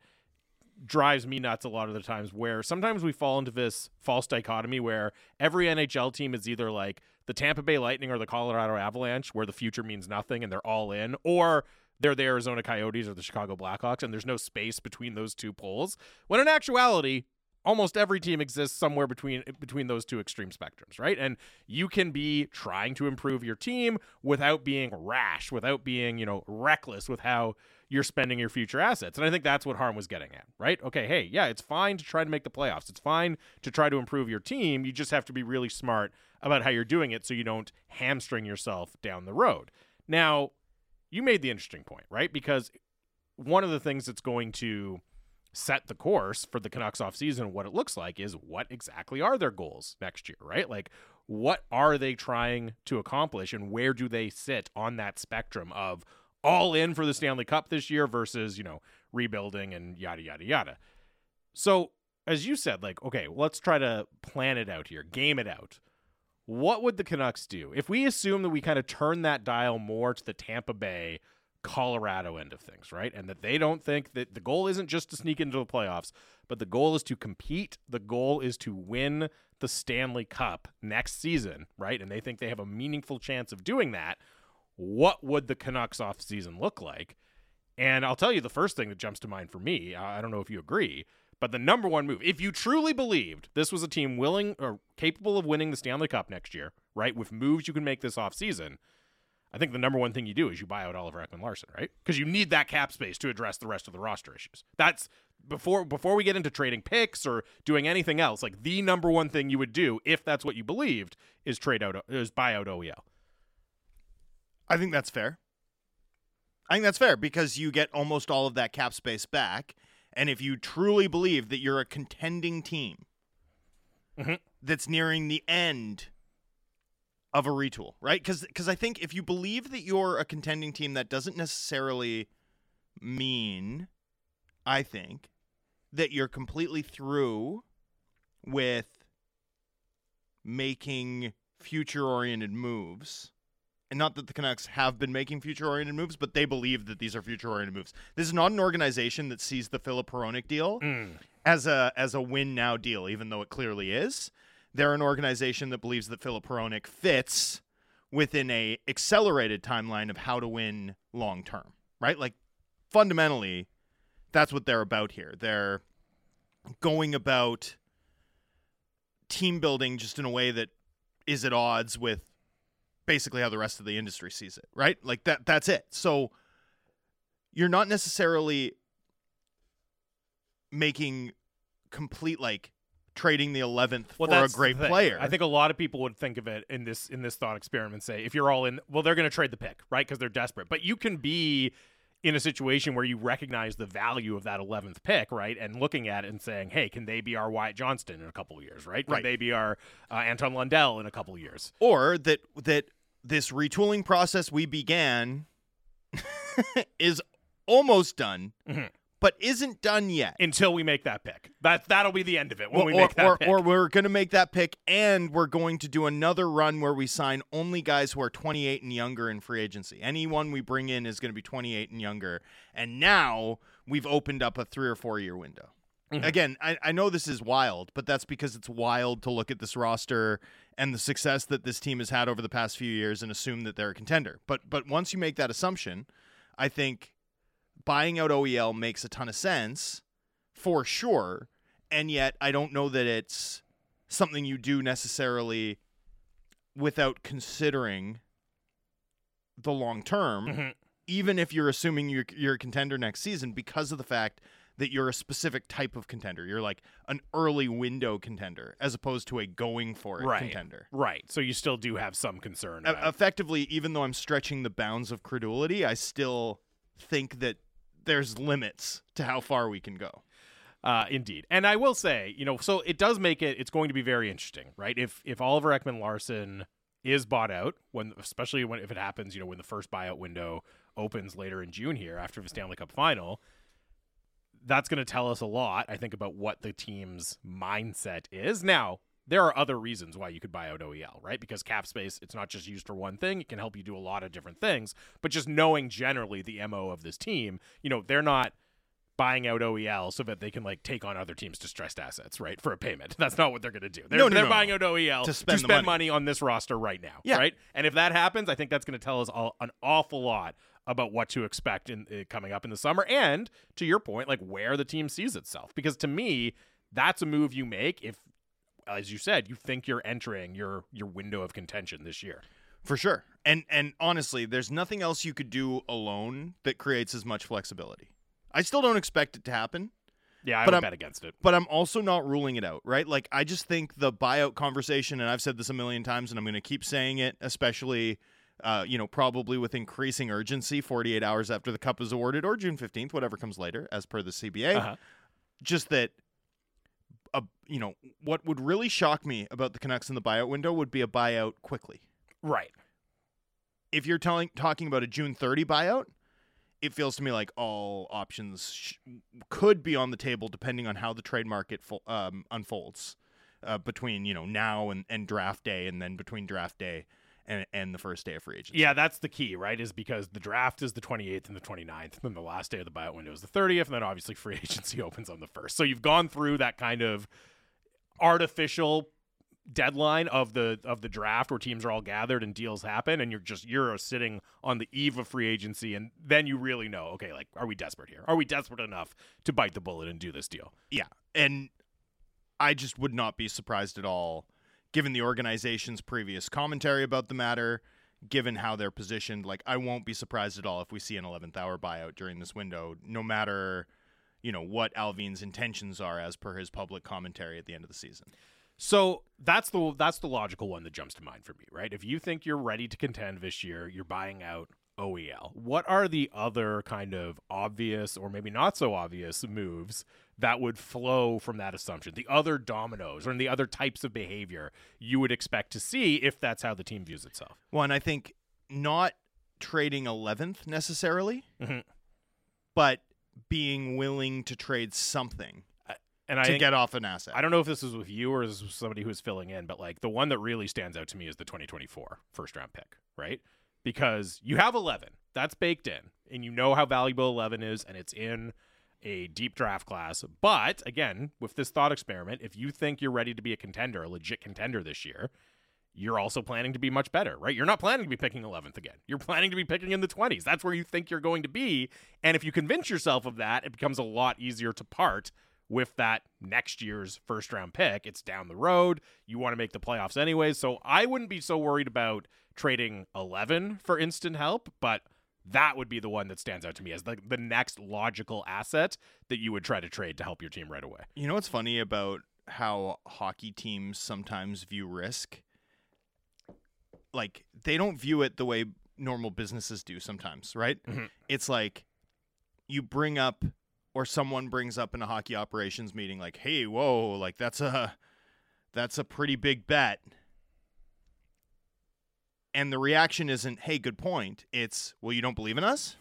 drives me nuts a lot of the times, where sometimes we fall into this false dichotomy where every N H L team is either like the Tampa Bay Lightning or the Colorado Avalanche, where the future means nothing and they're all in, or they're the Arizona Coyotes or the Chicago Blackhawks, and there's no space between those two poles, when in actuality, almost every team exists somewhere between between those two extreme spectrums, right? And you can be trying to improve your team without being rash, without being, you know, reckless with how you're spending your future assets. And I think that's what Harm was getting at, right? Okay, hey, yeah, it's fine to try to make the playoffs. It's fine to try to improve your team. You just have to be really smart about how you're doing it so you don't hamstring yourself down the road. Now, you made the interesting point, right? Because one of the things that's going to set the course for the Canucks offseason, what it looks like, is what exactly are their goals next year, right? Like, what are they trying to accomplish, and where do they sit on that spectrum of all in for the Stanley Cup this year versus, you know, rebuilding and yada, yada, yada. So, as you said, like, okay, let's try to plan it out here, game it out. What would the Canucks do if we assume that we kind of turn that dial more to the Tampa Bay, Colorado end of things, right? And that they don't think that the goal isn't just to sneak into the playoffs, but the goal is to compete. The goal is to win the Stanley Cup next season, right? And they think they have a meaningful chance of doing that. What would the Canucks offseason look like? And I'll tell you the first thing that jumps to mind for me, I don't know if you agree, but the number one move, if you truly believed this was a team willing or capable of winning the Stanley Cup next year, right, with moves you can make this offseason, I think the number one thing you do is you buy out Oliver Ekman-Larsson, right? Because you need that cap space to address the rest of the roster issues. That's before before we get into trading picks or doing anything else, like the number one thing you would do if that's what you believed is trade out is buy out O E L. I think that's fair. I think that's fair because you get almost all of that cap space back. And if you truly believe that you're a contending team mm-hmm. that's nearing the end of a retool, right? Because because I think if you believe that you're a contending team, that doesn't necessarily mean, I think, that you're completely through with making future-oriented moves. And not that the Canucks have been making future-oriented moves, but they believe that these are future-oriented moves. This is not an organization that sees the Filip Hronek deal mm. as a as a win-now deal, even though it clearly is. They're an organization that believes that Filip Hronek fits within a accelerated timeline of how to win long-term, right? Like, fundamentally, that's what they're about here. They're going about team building just in a way that is at odds with basically how the rest of the industry sees it, right? Like that that's it. So you're not necessarily making complete like trading the eleventh well, for a great player. I think a lot of people would think of it in this in this thought experiment, say if you're all in, well, they're going to trade the pick, right? Because they're desperate. But you can be in a situation where you recognize the value of that eleventh pick, right, and looking at it and saying, hey, can they be our Wyatt Johnston in a couple of years, right? Can right. they be our uh, Anton Lundell in a couple of years? Or that that this retooling process we began is almost done, mm-hmm. but isn't done yet. Until we make that pick. That, that'll be the end of it when well, we or, make that or, pick. Or we're going to make that pick, and we're going to do another run where we sign only guys who are twenty-eight and younger in free agency. Anyone we bring in is going to be twenty-eight and younger. And now we've opened up a three- or four-year window. Mm-hmm. Again, I, I know this is wild, but that's because it's wild to look at this roster and the success that this team has had over the past few years and assume that they're a contender. But but once you make that assumption, I think buying out O E L makes a ton of sense for sure. And yet I don't know that it's something you do necessarily without considering the long term, mm-hmm. even if you're assuming you're, you're a contender next season, because of the fact that you're a specific type of contender. You're like an early window contender as opposed to a going for it right. contender. Right. So you still do have some concern. About e- effectively, even though I'm stretching the bounds of credulity, I still think that there's limits to how far we can go. Uh, indeed. And I will say, you know, so it does make it, it's going to be very interesting, right? If if Oliver Ekman-Larsson is bought out, when especially when if it happens, you know, when the first buyout window opens later in June here after the Stanley Cup final, that's going to tell us a lot, I think, about what the team's mindset is. Now, there are other reasons why you could buy out O E L, right? Because cap space, it's not just used for one thing. It can help you do a lot of different things. But just knowing generally the M O of this team, you know, they're not buying out O E L so that they can, like, take on other teams' distressed assets, right, for a payment. That's not what they're going to do. They're, no, no, they're no. buying out O E L to spend, to spend money. money on this roster right now, yeah. right? And if that happens, I think that's going to tell us all, an awful lot about what to expect in uh, coming up in the summer and, to your point, like, where the team sees itself. Because to me, that's a move you make if, as you said, you think you're entering your your window of contention this year. For sure. And, and honestly, there's nothing else you could do alone that creates as much flexibility. I still don't expect it to happen. Yeah, I would bet against it. But I'm also not ruling it out, right? Like, I just think the buyout conversation, and I've said this a million times, and I'm going to keep saying it, especially, uh, you know, probably with increasing urgency forty-eight hours after the Cup is awarded, or June fifteenth, whatever comes later, as per the C B A. Uh-huh. Just that, uh, you know, what would really shock me about the Canucks in the buyout window would be a buyout quickly. Right. If you're telling talking about a June thirtieth buyout, it feels to me like all options sh- could be on the table depending on how the trade market fo- um, unfolds uh, between, you know, now and, and draft day, and then between draft day and, and the first day of free agency. Yeah, that's the key, right, is because the draft is the twenty-eighth and the twenty-ninth, and then the last day of the buyout window is the thirtieth, and then obviously free agency opens on the first. So you've gone through that kind of artificial deadline of the of the draft where teams are all gathered and deals happen, and you're just you're sitting on the eve of free agency, and then you really know, okay, like, are we desperate here? Are we desperate enough to bite the bullet and do this deal? Yeah, and I just would not be surprised at all, given the organization's previous commentary about the matter, given how they're positioned. Like, I won't be surprised at all if we see an eleventh hour buyout during this window, no matter, you know, what Alvin's intentions are as per his public commentary at the end of the season. So that's the that's the logical one that jumps to mind for me, right? If you think you're ready to contend this year, you're buying out O E L. What are the other kind of obvious or maybe not so obvious moves that would flow from that assumption? The other dominoes or the other types of behavior you would expect to see if that's how the team views itself? Well, and I think not trading eleventh necessarily, mm-hmm. but being willing to trade something. And I to think, get off an asset. I don't know if this is with you or is somebody who's filling in, but like the one that really stands out to me is the twenty twenty-four first round pick, right? Because you have eleven. That's baked in. And you know how valuable eleven is, and it's in a deep draft class. But again, with this thought experiment, if you think you're ready to be a contender, a legit contender this year, you're also planning to be much better, right? You're not planning to be picking eleventh again. You're planning to be picking in the twenties. That's where you think you're going to be. And if you convince yourself of that, it becomes a lot easier to part with that next year's first round pick. It's down the road. You want to make the playoffs anyways. So I wouldn't be so worried about trading eleven for instant help, but that would be the one that stands out to me as the, the next logical asset that you would try to trade to help your team right away. You know what's funny about how hockey teams sometimes view risk? Like, they don't view it the way normal businesses do sometimes, right? Mm-hmm. It's like you bring up, or someone brings up in a hockey operations meeting, like, hey, whoa, like that's a that's a pretty big bet. And the reaction isn't, hey, good point. It's, well, you don't believe in us?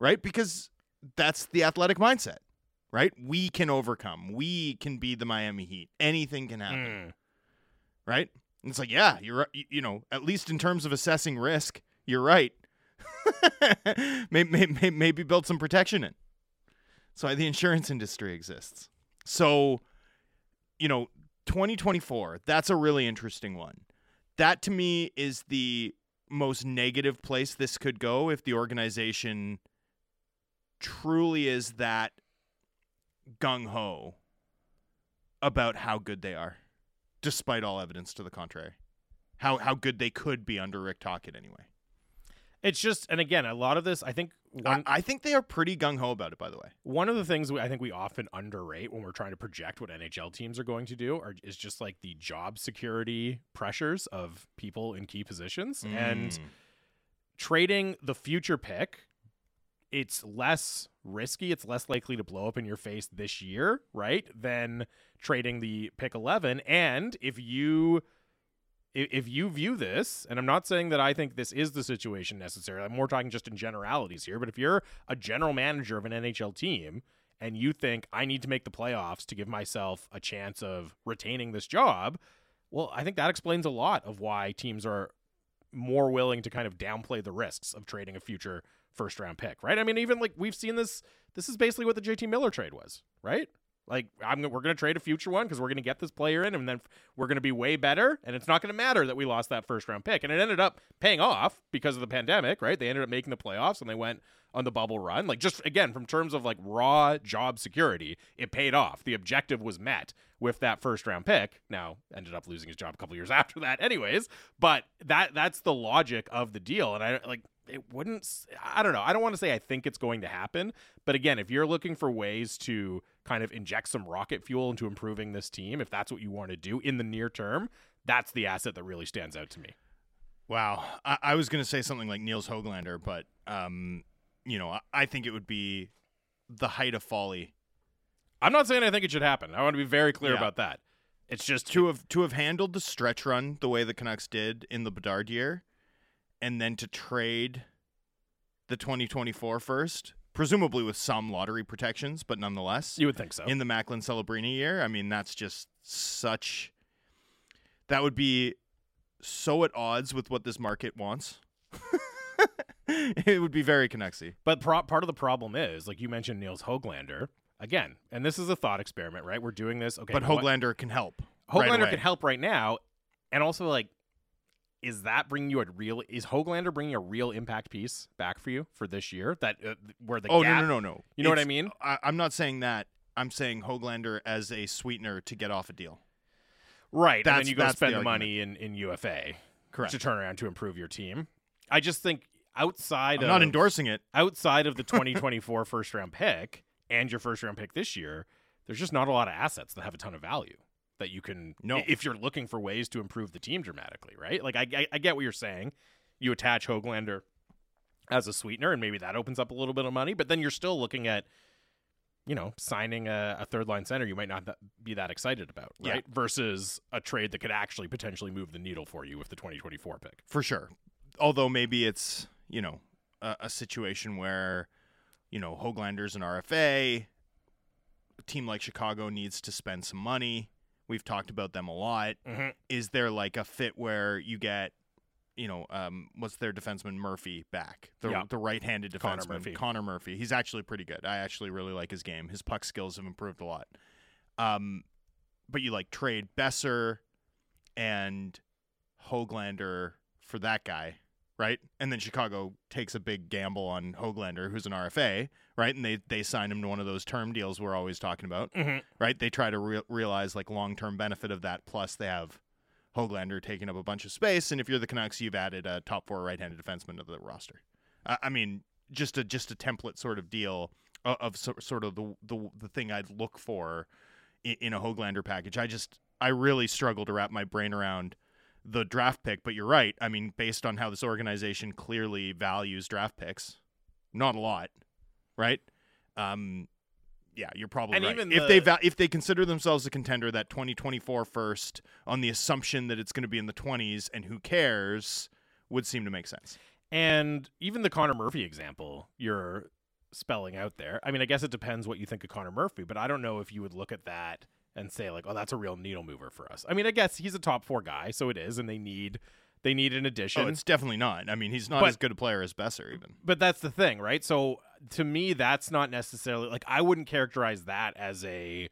Right? Because that's the Athletic mindset, right? We can overcome. We can be the Miami Heat. Anything can happen. Mm. Right? And it's like, yeah, you're, you know, at least in terms of assessing risk, you're right. maybe, maybe, maybe build some protection in. That's why the insurance industry exists. So, you know, twenty twenty-four, that's a really interesting one. That to me is the most negative place this could go if the organization truly is that gung-ho about how good they are, despite all evidence to the contrary. How how good they could be under Rick Tocchet anyway. It's just, and again, a lot of this, I think... One, I, I think they are pretty gung-ho about it, by the way. One of the things we, I think we often underrate when we're trying to project what N H L teams are going to do are, is just like the job security pressures of people in key positions. Mm. And trading the future pick it's less risky, it's less likely to blow up in your face this year, right, than trading the pick eleven. And if you if you view this, and I'm not saying that I think this is the situation necessarily, I'm more talking just in generalities here, but if you're a general manager of an N H L team and you think, I need to make the playoffs to give myself a chance of retaining this job, well, I think that explains a lot of why teams are more willing to kind of downplay the risks of trading a future first round pick, right? I mean, even like we've seen this, this is basically what the J T Miller trade was, right? Like, I'm, we're going to trade a future one because we're going to get this player in, and then we're going to be way better, and it's not going to matter that we lost that first-round pick. And it ended up paying off because of the pandemic, right? They ended up making the playoffs, and they went on the bubble run. Like, just, again, from terms of, like, raw job security, it paid off. The objective was met with that first-round pick. Now, ended up losing his job a couple years after that anyways, but that that's the logic of the deal. And I, like, it wouldn't – I don't know. I don't want to say I think it's going to happen, but, again, if you're looking for ways to – kind of inject some rocket fuel into improving this team, if that's what you want to do in the near term, that's the asset that really stands out to me. Wow. I, I was going to say something like Niels Höglander, but, um, you know, I, I think it would be the height of folly. I'm not saying I think it should happen. I want to be very clear yeah. about that. It's just to have, to have handled the stretch run the way the Canucks did in the Bedard year, and then to trade the twenty twenty-four first, presumably with some lottery protections, but nonetheless. You would think so. In the Macklin-Celebrini year, I mean, that's just such... That would be so at odds with what this market wants. It would be very Canucksy. But pro- part of the problem is, like you mentioned Niels Höglander, again, and this is a thought experiment, right? We're doing this. Okay, but Höglander what? can help. Höglander right can help right now, and also, like, Is that bringing you a real? Is Höglander bringing a real impact piece back for you for this year? That uh, where the oh gap, no no no no you know it's, what I mean? I, I'm not saying that. I'm saying Höglander as a sweetener to get off a deal, right? That's, and then you go spend the, the money in, in U F A, correct? To turn around to improve your team. I just think outside I'm of not endorsing it outside of the twenty twenty-four first round pick and your first round pick this year, there's just not a lot of assets that have a ton of value that you can, no. if you're looking for ways to improve the team dramatically, right? Like, I, I I get what you're saying. You attach Höglander as a sweetener, and maybe that opens up a little bit of money, but then you're still looking at, you know, signing a, a third-line center you might not th- be that excited about, right? Yeah. Versus a trade that could actually potentially move the needle for you with the twenty twenty-four pick. For sure. Although maybe it's, you know, a, a situation where, you know, Höglander's an R F A, a team like Chicago needs to spend some money. We've talked about them a lot. Mm-hmm. Is there like a fit where you get, you know, um, what's their defenseman Murphy back? The, yeah. the right-handed defenseman, Connor Murphy. Connor Murphy. He's actually pretty good. I actually really like his game. His puck skills have improved a lot. Um, but you like trade Boeser and Höglander for that guy, right? And then Chicago takes a big gamble on Höglander, who's an R F A, right? And they, they sign him to one of those term deals we're always talking about, mm-hmm. right? They try to re- realize, like, long-term benefit of that, plus they have Höglander taking up a bunch of space, and if you're the Canucks, you've added a top-four right-handed defenseman to the roster. Uh, I mean, just a just a template sort of deal of, of so, sort of the, the the thing I'd look for in, in a Höglander package. I just, I really struggle to wrap my brain around the draft pick, but you're right. I mean, based on how this organization clearly values draft picks, not a lot, right? Um, yeah, you're probably and right. Even if the... they va- if they consider themselves a contender, that twenty twenty-four first, on the assumption that it's going to be in the twenties and who cares, would seem to make sense. And even the Connor Murphy example you're spelling out there, I mean, I guess it depends what you think of Connor Murphy, but I don't know if you would look at that and say, like, oh, that's a real needle mover for us. I mean, I guess he's a top four guy, so it is, and they need they need an addition. Oh, it's definitely not. I mean, he's not but, as good a player as Boeser, even. But that's the thing, right? So, to me, that's not necessarily... Like, I wouldn't characterize that as a,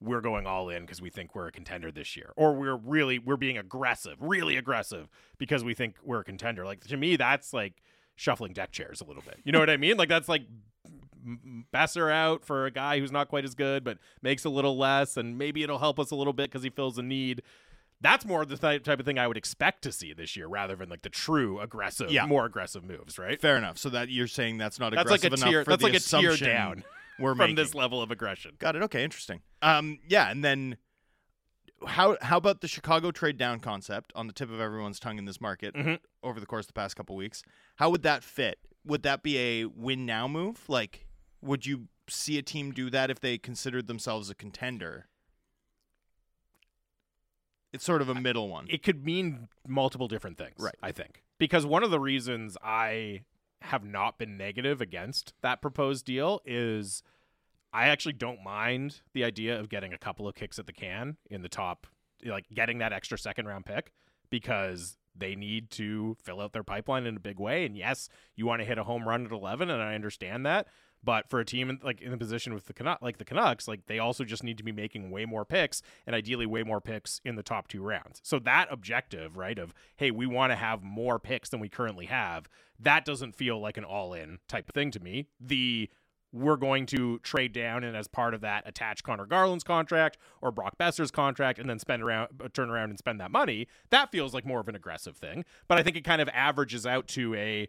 we're going all in because we think we're a contender this year. Or we're really... We're being aggressive, really aggressive, because we think we're a contender. Like, to me, that's, like, shuffling deck chairs a little bit. You know what I mean? Like, that's, like... Boeser out for a guy who's not quite as good but makes a little less, and maybe it'll help us a little bit because he fills a need. That's more the th- type of thing I would expect to see this year, rather than like the true aggressive, yeah. more aggressive moves, right? Fair enough. So that you're saying that's not that's aggressive like a tier, enough for that's the like assumption a tier down we're from making. This level of aggression. Got it. Okay, interesting. Um, yeah, and then how how about the Chicago trade down concept on the tip of everyone's tongue in this market mm-hmm. over the course of the past couple weeks? How would that fit would that be a win now move? Like, would you see a team do that if they considered themselves a contender? It's sort of a middle one. It could mean multiple different things, right? I think. Because one of the reasons I have not been negative against that proposed deal is I actually don't mind the idea of getting a couple of kicks at the can in the top, like getting that extra second round pick, because they need to fill out their pipeline in a big way. And yes, you want to hit a home run at eleven, and I understand that. But for a team in, like in the position with the Canucks, like the Canucks, like they also just need to be making way more picks, and ideally way more picks in the top two rounds. So that objective, right, of, hey, we want to have more picks than we currently have, that doesn't feel like an all-in type of thing to me. The we're going to trade down and as part of that attach Connor Garland's contract or Brock Boeser's contract and then spend around, turn around and spend that money, that feels like more of an aggressive thing. But I think it kind of averages out to a,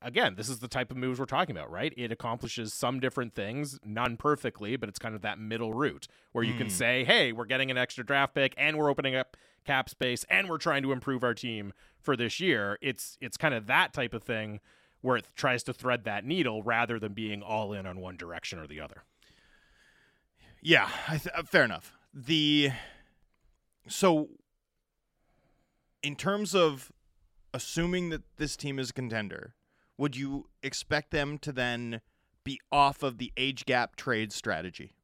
again, this is the type of moves we're talking about, right? It accomplishes some different things, none perfectly, but it's kind of that middle route where you mm. can say, hey, we're getting an extra draft pick and we're opening up cap space and we're trying to improve our team for this year. It's it's kind of that type of thing where it tries to thread that needle rather than being all in on one direction or the other. Yeah, I th- fair enough. The So in terms of assuming that this team is a contender, would you expect them to then be off of the age gap trade strategy?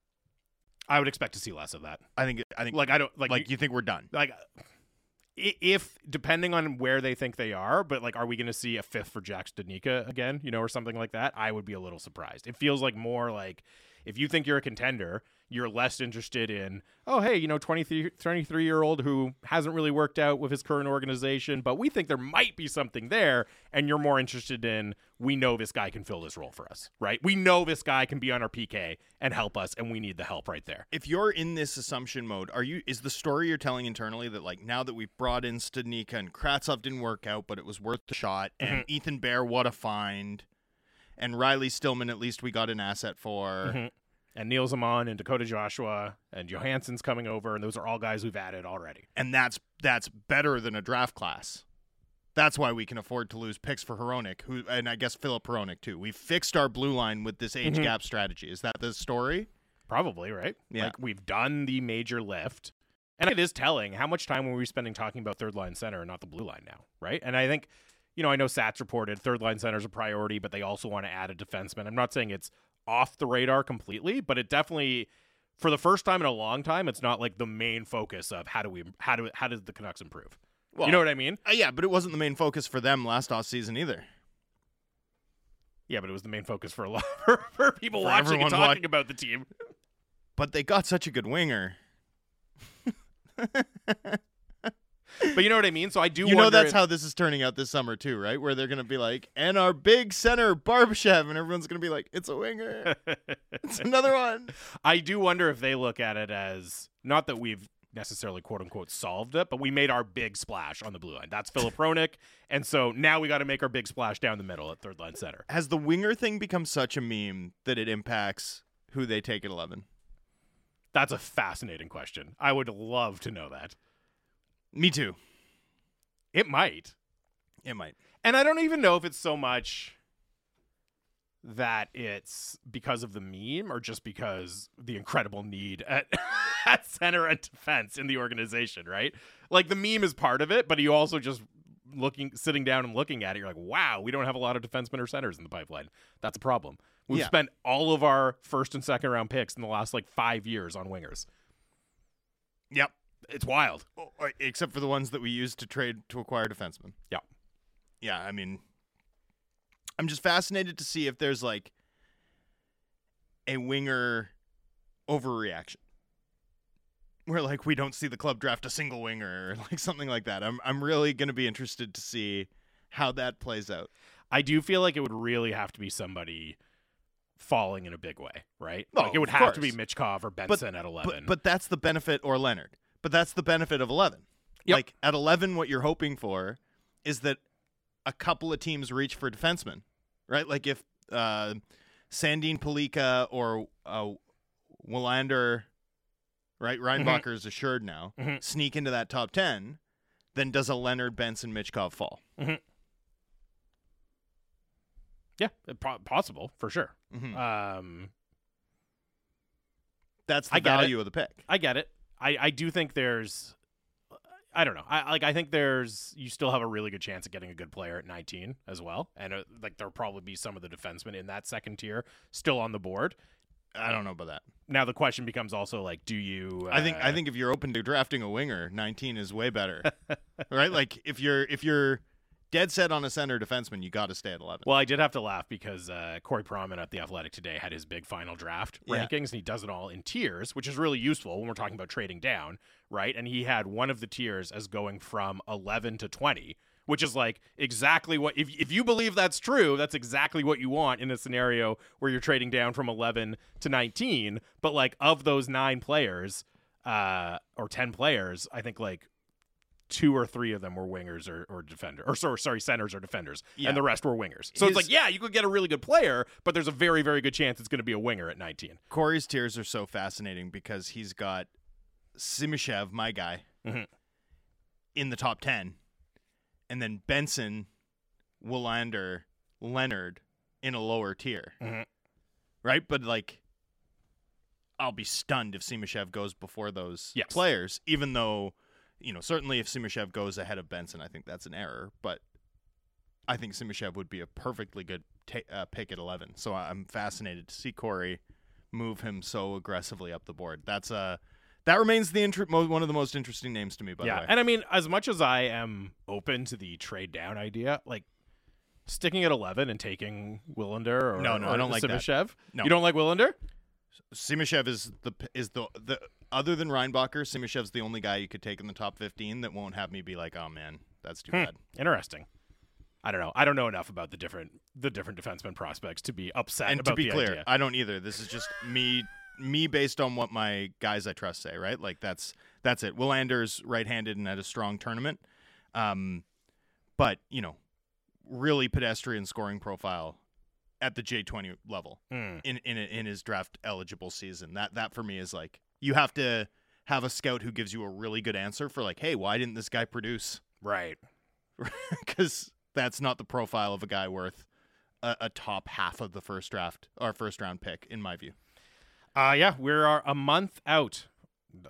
I would expect to see less of that. I think. I think. Like I don't. Like, like you, you think we're done? Like, if depending on where they think they are, but like, are we going to see a fifth for Jack Studnicka again? You know, or something like that? I would be a little surprised. It feels like more like if you think you're a contender, you're less interested in, oh, hey, you know, twenty-three-year-old who hasn't really worked out with his current organization, but we think there might be something there, and you're more interested in, we know this guy can fill this role for us, right? We know this guy can be on our P K and help us, and we need the help right there. If you're in this assumption mode, are you? Is the story you're telling internally that, like, now that we've brought in Studnicka and Kratsov didn't work out, but it was worth the shot, mm-hmm. and Ethan Bear, what a find, and Riley Stillman, at least we got an asset for... Mm-hmm. And Neil Zaman and Dakota Joshua and Johansson's coming over, and those are all guys we've added already. And that's that's better than a draft class. That's why we can afford to lose picks for Hronek, who, and I guess Philip Hronek too. We fixed our blue line with this age mm-hmm. gap strategy. Is that the story? Probably, right? Yeah. Like, we've done the major lift. And it is telling how much time were we spending talking about third line center and not the blue line now, right? And I think... You know, I know Sats reported third line center is a priority, but they also want to add a defenseman. I'm not saying it's off the radar completely, but it definitely, for the first time in a long time, it's not like the main focus of how do we how do how does the Canucks improve? Well, you know what I mean? Uh, yeah, but it wasn't the main focus for them last offseason either. Yeah, but it was the main focus for a lot for, for people for watching and talking watch- about the team. But they got such a good winger. But you know what I mean? So I do You know that's if... how this is turning out this summer too, right? Where they're going to be like, and our big center, Barbashev, and everyone's going to be like, it's a winger. It's another one. I do wonder if they look at it as, not that we've necessarily, quote-unquote, solved it, but we made our big splash on the blue line. That's Philip Hronek, and so now we got to make our big splash down the middle at third line center. Has the winger thing become such a meme that it impacts who they take at eleven? That's a fascinating question. I would love to know that. Me too. It might. It might. And I don't even know if it's so much that it's because of the meme or just because the incredible need at, at center and defense in the organization, right? Like, the meme is part of it, but you also just looking, sitting down and looking at it, you're like, wow, we don't have a lot of defensemen or centers in the pipeline. That's a problem. We've yeah. spent all of our first and second round picks in the last, like, five years on wingers. Yep. It's wild. Except for the ones that we used to trade to acquire defensemen. Yeah. Yeah, I mean, I'm just fascinated to see if there's, like, a winger overreaction. Where, like, we don't see the club draft a single winger or, like, something like that. I'm I'm really going to be interested to see how that plays out. I do feel like it would really have to be somebody falling in a big way, right? Oh, like, it would have course. to be Mitchkov or Benson but, at eleven. But, but that's the benefit, or Leonard. But that's the benefit of eleven. Yep. Like, at eleven, what you're hoping for is that a couple of teams reach for defensemen, right? Like, if uh, Sandin Palika or uh, Willander, right, Reinbacher mm-hmm. is assured now, mm-hmm. sneak into that top ten, then does a Leonard, Benson, Mitchkov fall? Mm-hmm. Yeah, po- possible for sure. Mm-hmm. Um, That's the value it. of the pick. I get it. I, I do think there's – I don't know. I like. I think there's – you still have a really good chance of getting a good player at nineteen as well. And, uh, like, there'll probably be some of the defensemen in that second tier still on the board. I don't know about that. Now the question becomes also, like, do you uh... – I think I think if you're open to drafting a winger, nineteen is way better. Right? Like, if you're if you're dead set on a center defenseman, you got to stay at eleven. Well, I did have to laugh because uh, Corey Promin at The Athletic today had his big final draft yeah. rankings, and he does it all in tiers, which is really useful when we're talking about trading down, right? And he had one of the tiers as going from eleven to twenty, which is like exactly what, if if you believe that's true, that's exactly what you want in a scenario where you're trading down from eleven to nineteen. But like of those nine players uh, or ten players, I think like two or three of them were wingers or, or defender or sorry, sorry, centers or defenders. Yeah. And the rest were wingers. So His, it's like, yeah, you could get a really good player, but there's a very, very good chance it's going to be a winger at nineteen. Corey's tiers are so fascinating because he's got Simishev, my guy, mm-hmm. in the top ten. And then Benson, Willander, Leonard in a lower tier. Mm-hmm. Right. But like, I'll be stunned if Simishev goes before those yes. players, even though, you know, certainly if Simishev goes ahead of Benson, I think that's an error. But I think Simishev would be a perfectly good t- uh, pick at eleven. So I'm fascinated to see Corey move him so aggressively up the board. That's uh, that remains the inter- mo- one of the most interesting names to me, by yeah, the way. And I mean, as much as I am open to the trade down idea, like sticking at eleven and taking Willander or, no, no, or I don't like Simishev. No. You don't like Willander? Simishev is the is the the other than Reinbacher, Simishev's the only guy you could take in the top fifteen that won't have me be like, oh man, that's too hmm. bad. Interesting. I don't know. I don't know enough about the different the different defenseman prospects to be upset. And about to be the clear, idea. I don't either. This is just me me based on what my guys I trust say. Right? Like that's that's it. Willander's right-handed and at a strong tournament, um, but you know, really pedestrian scoring profile at the J twenty level mm. in in in his draft eligible season. That that for me is like, you have to have a scout who gives you a really good answer for like, hey, why didn't this guy produce? Right. Because that's not the profile of a guy worth a, a top half of the first draft or first round pick, in my view. Uh, yeah, we are a month out,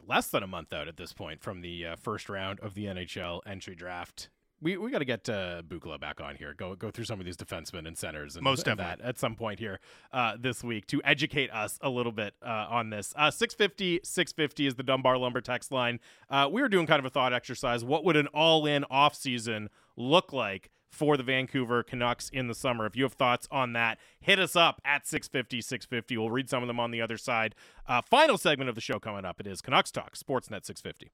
less than a month out at this point from the uh, first round of the N H L entry draft. We we got to get uh, Bukla back on here. Go go through some of these defensemen and centers and, Most and that at some point here uh, this week to educate us a little bit uh, on this. Uh, six fifty, six fifty is the Dunbar Lumber text line. Uh, we were doing kind of a thought exercise. What would an all-in offseason look like for the Vancouver Canucks in the summer? If you have thoughts on that, hit us up at six fifty, six fifty. We'll read some of them on the other side. Uh, final segment of the show coming up. It is Canucks Talk, Sportsnet six fifty.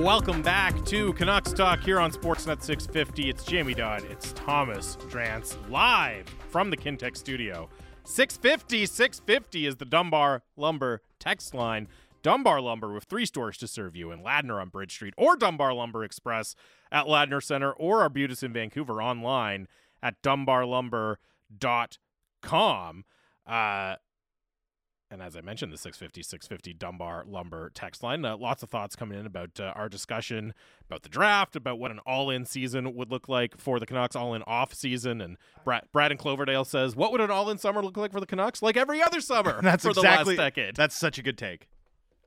Welcome back to Canucks Talk here on Sportsnet six fifty. It's Jamie Dodd. It's Thomas Drance live from the Kintec studio. six fifty, six fifty is the Dunbar Lumber text line. Dunbar Lumber with three stores to serve you in Ladner on Bridge Street or Dunbar Lumber Express at Ladner Center or Arbutus in Vancouver online at dunbar lumber dot com. Uh, And as I mentioned, the six fifty, six fifty Dunbar Lumber text line. Uh, lots of thoughts coming in about uh, our discussion about the draft, about what an all-in season would look like for the Canucks, all-in off season. And Brad, Brad in Cloverdale says, "What would an all-in summer look like for the Canucks? Like every other summer that's for exactly, the last decade." That's such a good take.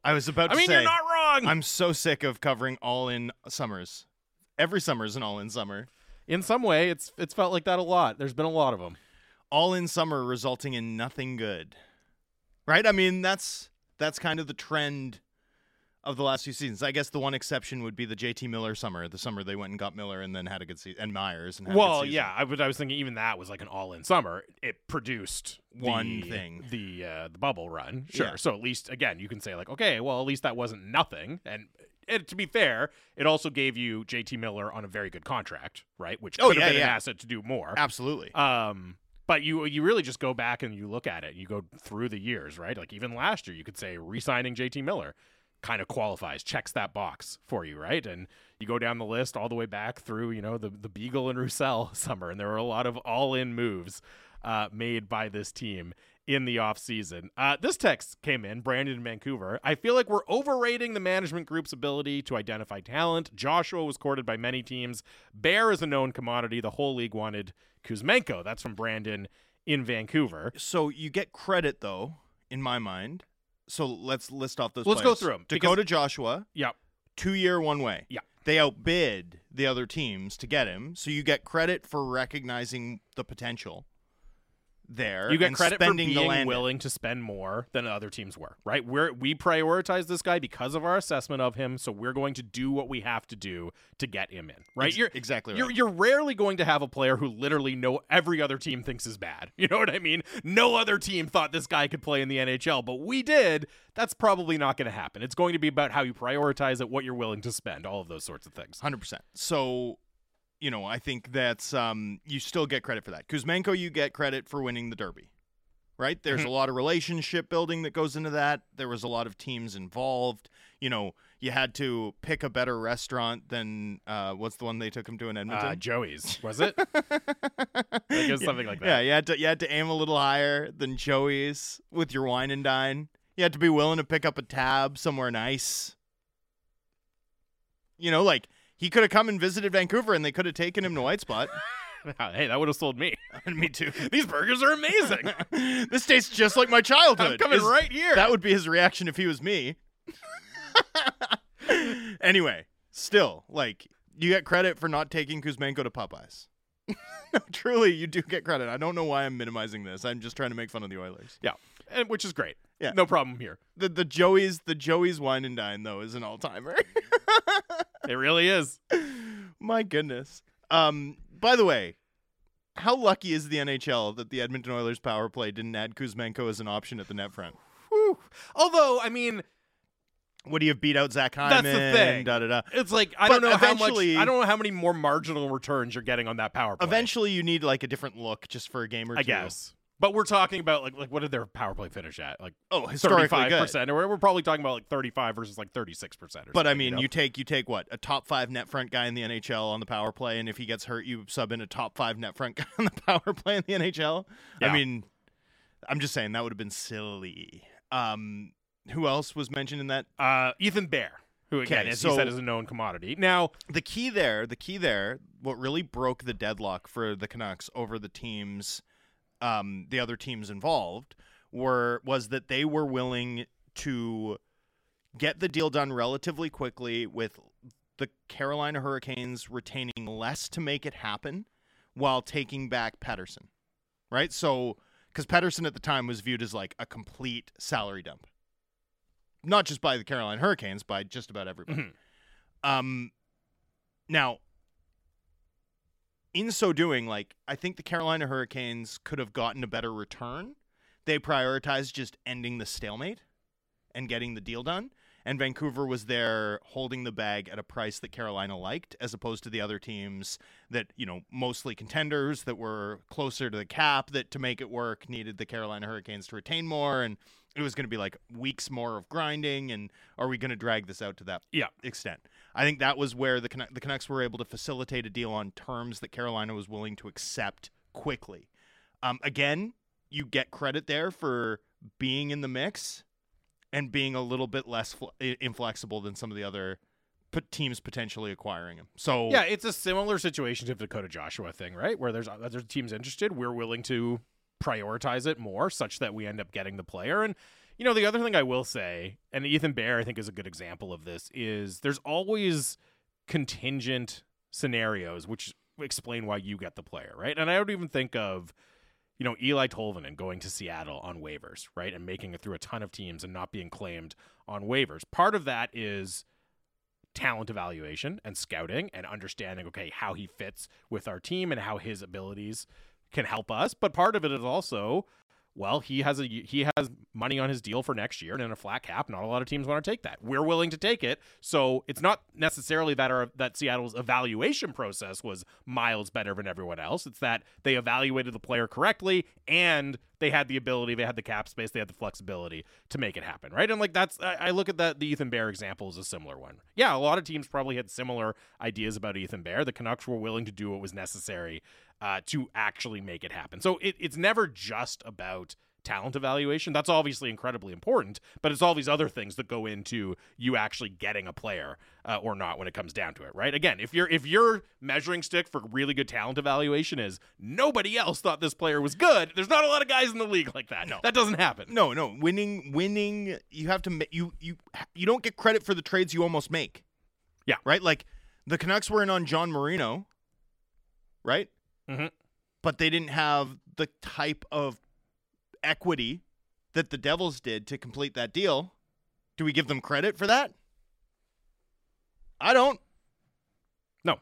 I was about to I mean, say, you're not wrong. I'm so sick of covering all-in summers. Every summer is an all-in summer. In some way, it's it's felt like that a lot. There's been a lot of them. All-in summer resulting in nothing good. Right? I mean, that's that's kind of the trend of the last few seasons. I guess the one exception would be the J T Miller summer, the summer they went and got Miller and then had a good season, and Myers. And had well, a good yeah, I, w- I was thinking even that was like an all-in summer. It produced one the, thing, the uh, the bubble run. Sure. Yeah. So at least, again, you can say like, okay, well, at least that wasn't nothing. And, and to be fair, it also gave you J T Miller on a very good contract, right? Which oh, could yeah, have been yeah. an asset to do more. Absolutely. Um. But you you really just go back and you look at it. You go through the years, right? Like even last year, you could say re-signing J T Miller. kind of qualifies, checks that box for you, right? And you go down the list all the way back through, you know, the, the Beagle and Roussel summer, and there were a lot of all-in moves uh, made by this team in the offseason. Uh, this text came in, Brandon in Vancouver. I feel like we're overrating the management group's ability to identify talent. Joshua was courted by many teams. Bear is a known commodity. The whole league wanted Kuzmenko. That's from Brandon in Vancouver. So you get credit, though, in my mind. So let's list off those Let's players. Go through them. Dakota because, Joshua. Yep. Two-year one-way. Yeah. They outbid the other teams to get him, so you get credit for recognizing the potential. There you get credit for being willing to spend more than other teams were, right? We're, we prioritize this guy because of our assessment of him, so we're going to do what we have to do to get him in, right? Ex- you're, exactly right. You're, you're rarely going to have a player who literally no every other team thinks is bad. You know what I mean? No other team thought this guy could play in the N H L, but we did. That's probably not going to happen. It's going to be about how you prioritize it, what you're willing to spend, all of those sorts of things. one hundred percent. So... You know, I think that's um, you still get credit for that. Kuzmenko, you get credit for winning the Derby, right? There's mm-hmm. a lot of relationship building that goes into that. There was a lot of teams involved. You know, you had to pick a better restaurant than uh, what's the one they took him to in Edmonton? Uh, Joey's, was it? It was something like that. Yeah, you had to you had to aim a little higher than Joey's with your wine and dine. You had to be willing to pick up a tab somewhere nice. You know, like. He could have come and visited Vancouver, and they could have taken him to White Spot. Hey, that would have sold me. Me too. These burgers are amazing. This tastes just like my childhood. I'm coming Is, right here. That would be his reaction if he was me. Anyway, still, like, you get credit for not taking Kuzmenko to Popeyes. No, truly, you do get credit. I don't know why I'm minimizing this. I'm just trying to make fun of the Oilers. Yeah, and which is great. Yeah, no problem here. The the Joey's the Joey's Wine and Dine though is an all timer. It really is. My goodness. Um. By the way, how lucky is the N H L that the Edmonton Oilers power play didn't add Kuzmenko as an option at the net front? Whew. Although, I mean. Would he have beat out Zach Hyman? That's the thing. Da, da, da. It's like I but don't know how much. I don't know how many more marginal returns you're getting on that power play. Eventually, you need like a different look just for a game or two. I guess. But we're talking about like like what did their power play finish at? Like oh, historically good. thirty-five percent, or we're probably talking about like thirty-five versus like thirty-six percent. Or something, but I mean, you know? you take you take what a top five net front guy in the N H L on the power play, and if he gets hurt, you sub in a top five net front guy on the power play in the N H L. Yeah. I mean, I'm just saying that would have been silly. Um. Who else was mentioned in that? Uh, Ethan Bear, who again, as so, you said, is a known commodity. Now, the key there, the key there, what really broke the deadlock for the Canucks over the teams, um, the other teams involved, were was that they were willing to get the deal done relatively quickly with the Carolina Hurricanes retaining less to make it happen while taking back Pettersson, right? So, because Pettersson at the time was viewed as like a complete salary dump. Not just by the Carolina Hurricanes, by just about everybody. Mm-hmm. Um, now, in so doing, like I think the Carolina Hurricanes could have gotten a better return. They prioritized just ending the stalemate and getting the deal done. And Vancouver was there holding the bag at a price that Carolina liked, as opposed to the other teams that, you know, mostly contenders that were closer to the cap that to make it work needed the Carolina Hurricanes to retain more. And it was going to be like weeks more of grinding. And are we going to drag this out to that yeah. extent? I think that was where the, Can- the Canucks were able to facilitate a deal on terms that Carolina was willing to accept quickly. Um, again, you get credit there for being in the mix. And being a little bit less fl- inflexible than some of the other p- teams potentially acquiring him. So yeah, it's a similar situation to the Dakota Joshua thing, right? Where there's other teams interested, we're willing to prioritize it more such that we end up getting the player. And, you know, the other thing I will say, and Ethan Bear, I think, is a good example of this, is there's always contingent scenarios which explain why you get the player, right? And I would even think of... You know, Eli Tolvanen going to Seattle on waivers, right? And making it through a ton of teams and not being claimed on waivers. Part of that is talent evaluation and scouting and understanding, okay, how he fits with our team and how his abilities can help us. But part of it is also Well, he has a he has money on his deal for next year, and in a flat cap, not a lot of teams want to take that. We're willing to take it, so it's not necessarily that our that Seattle's evaluation process was miles better than everyone else. It's that they evaluated the player correctly, and they had the ability, they had the cap space, they had the flexibility to make it happen, right? And like that's, I, I look at that. The Ethan Bear example is a similar one. Yeah, a lot of teams probably had similar ideas about Ethan Bear. The Canucks were willing to do what was necessary Uh, to actually make it happen. So it, it's never just about talent evaluation. That's obviously incredibly important, but it's all these other things that go into you actually getting a player uh, or not when it comes down to it, right? Again, if you're if your measuring stick for really good talent evaluation is nobody else thought this player was good, there's not a lot of guys in the league like that. No, that doesn't happen. No, no, winning, winning. You have to you you you don't get credit for the trades you almost make. Yeah, right. Like the Canucks were in on John Marino, right? Mm-hmm. But they didn't have the type of equity that the Devils did to complete that deal. Do we give them credit for that? I don't. No.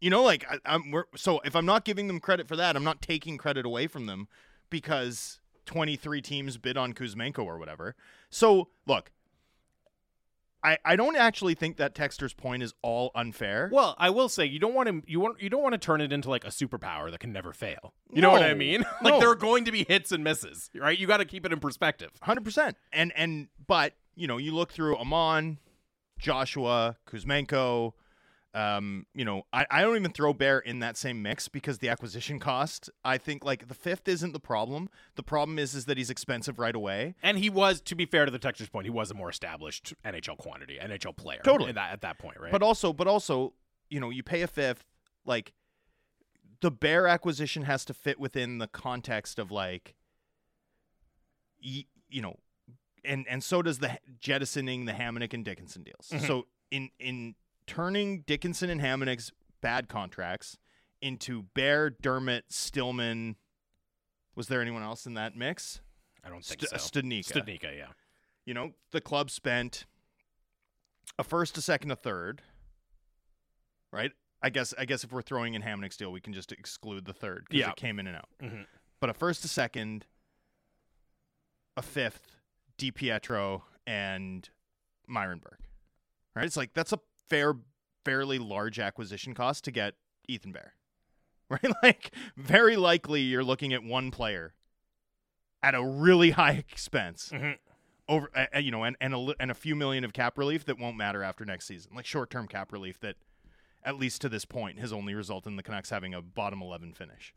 You know, like I, I'm. We're, so if I'm not giving them credit for that, I'm not taking credit away from them because twenty-three teams bid on Kuzmenko or whatever. So look. I, I don't actually think that texter's point is all unfair. Well, I will say you don't want to you want you don't want to turn it into like a superpower that can never fail. You no, know what I mean? Like no. There are going to be hits and misses, right? You got to keep it in perspective. one hundred percent. And and but, you know, you look through Amon, Joshua, Kuzmenko, um, you know, I, I don't even throw Bear in that same mix because the acquisition cost, I think like the fifth isn't the problem. The problem is, is that he's expensive right away. And he was, to be fair to the texter's point, he was a more established N H L quantity, N H L player. Totally. That, at that point, right? But also, but also, you know, you pay a fifth, like the Bear acquisition has to fit within the context of like, you, you know, and, and so does the jettisoning the Hamonic and Dickinson deals. Mm-hmm. So in, in, turning Dickinson and Hamonic's bad contracts into Bear, Dermott, Stillman. Was there anyone else in that mix? I don't think St- so. Studnicka. Studnicka, yeah. You know, the club spent a first, a second, a third. Right? I guess I guess if we're throwing in Hamonic's deal, we can just exclude the third because yeah. It came in and out. Mm-hmm. But a first, a second, a fifth, DiPietro, and Myron Burke. Right? It's like, that's a fair, fairly large acquisition cost to get Ethan Bear, right? Like very likely you're looking at one player at a really high expense mm-hmm. over, uh, you know, and, and, a, and a few million of cap relief that won't matter after next season, like short-term cap relief that at least to this point has only resulted in the Canucks having a bottom eleven finish.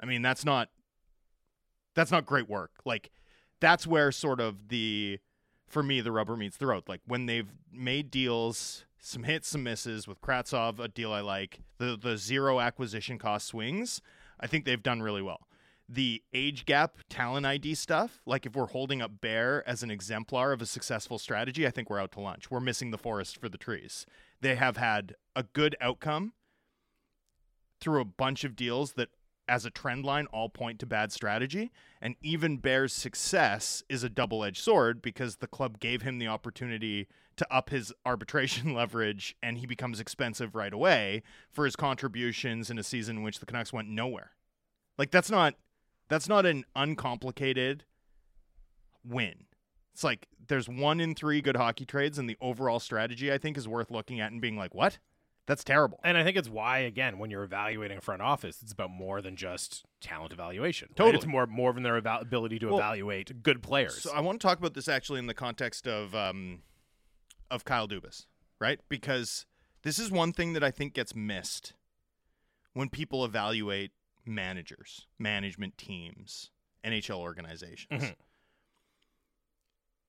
I mean, that's not, that's not great work. Like that's where sort of the, for me, the rubber meets the road. Like when they've made deals, some hits, some misses with Kratsov, a deal I like. The the zero acquisition cost swings, I think they've done really well. The age gap, talent I D stuff, like if we're holding up Bear as an exemplar of a successful strategy, I think we're out to lunch. We're missing the forest for the trees. They have had a good outcome through a bunch of deals that, as a trend line, all point to bad strategy. And even Bear's success is a double-edged sword because the club gave him the opportunity to up his arbitration leverage and he becomes expensive right away for his contributions in a season in which the Canucks went nowhere. Like that's not, that's not an uncomplicated win. It's like there's one in three good hockey trades and the overall strategy I think is worth looking at and being like, what? That's terrible. And I think it's why, again, when you're evaluating a front office, it's about more than just talent evaluation. Totally. Right? It's more, more than their eval- ability to well, evaluate good players. So I want to talk about this actually in the context of um, of Kyle Dubas, right? Because this is one thing that I think gets missed when people evaluate managers, management teams, N H L organizations. Mm-hmm.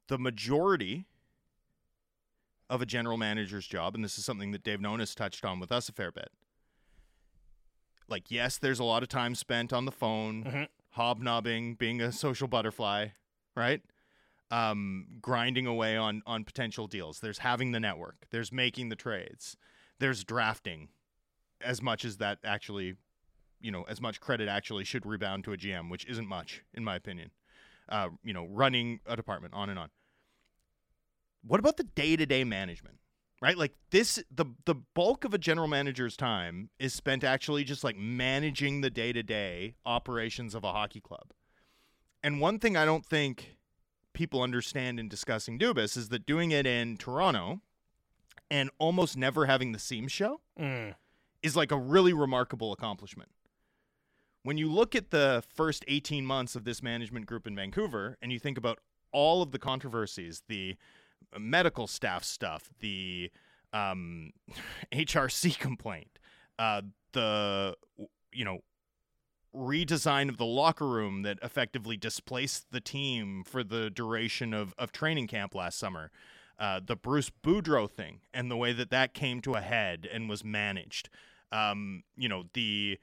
The majority of a general manager's job, and this is something that Dave Nonis touched on with us a fair bit. Like, yes, there's a lot of time spent on the phone, mm-hmm. hobnobbing, being a social butterfly, right? Um, grinding away on on potential deals. There's having the network. There's making the trades. There's drafting, as much as that actually, you know, as much credit actually should rebound to a G M, which isn't much, in my opinion. Uh, you know, running a department, on and on. What about the day-to-day management, right? Like this, the the bulk of a general manager's time is spent actually just like managing the day-to-day operations of a hockey club. And one thing I don't think people understand in discussing Dubas is that doing it in Toronto and almost never having the seam show mm. is like a really remarkable accomplishment. When you look at the first eighteen months of this management group in Vancouver and you think about all of the controversies, the medical staff stuff, the um, H R C complaint, uh, the, you know, redesign of the locker room that effectively displaced the team for the duration of, of training camp last summer, uh, the Bruce Boudreau thing and the way that that came to a head and was managed, um, you know, the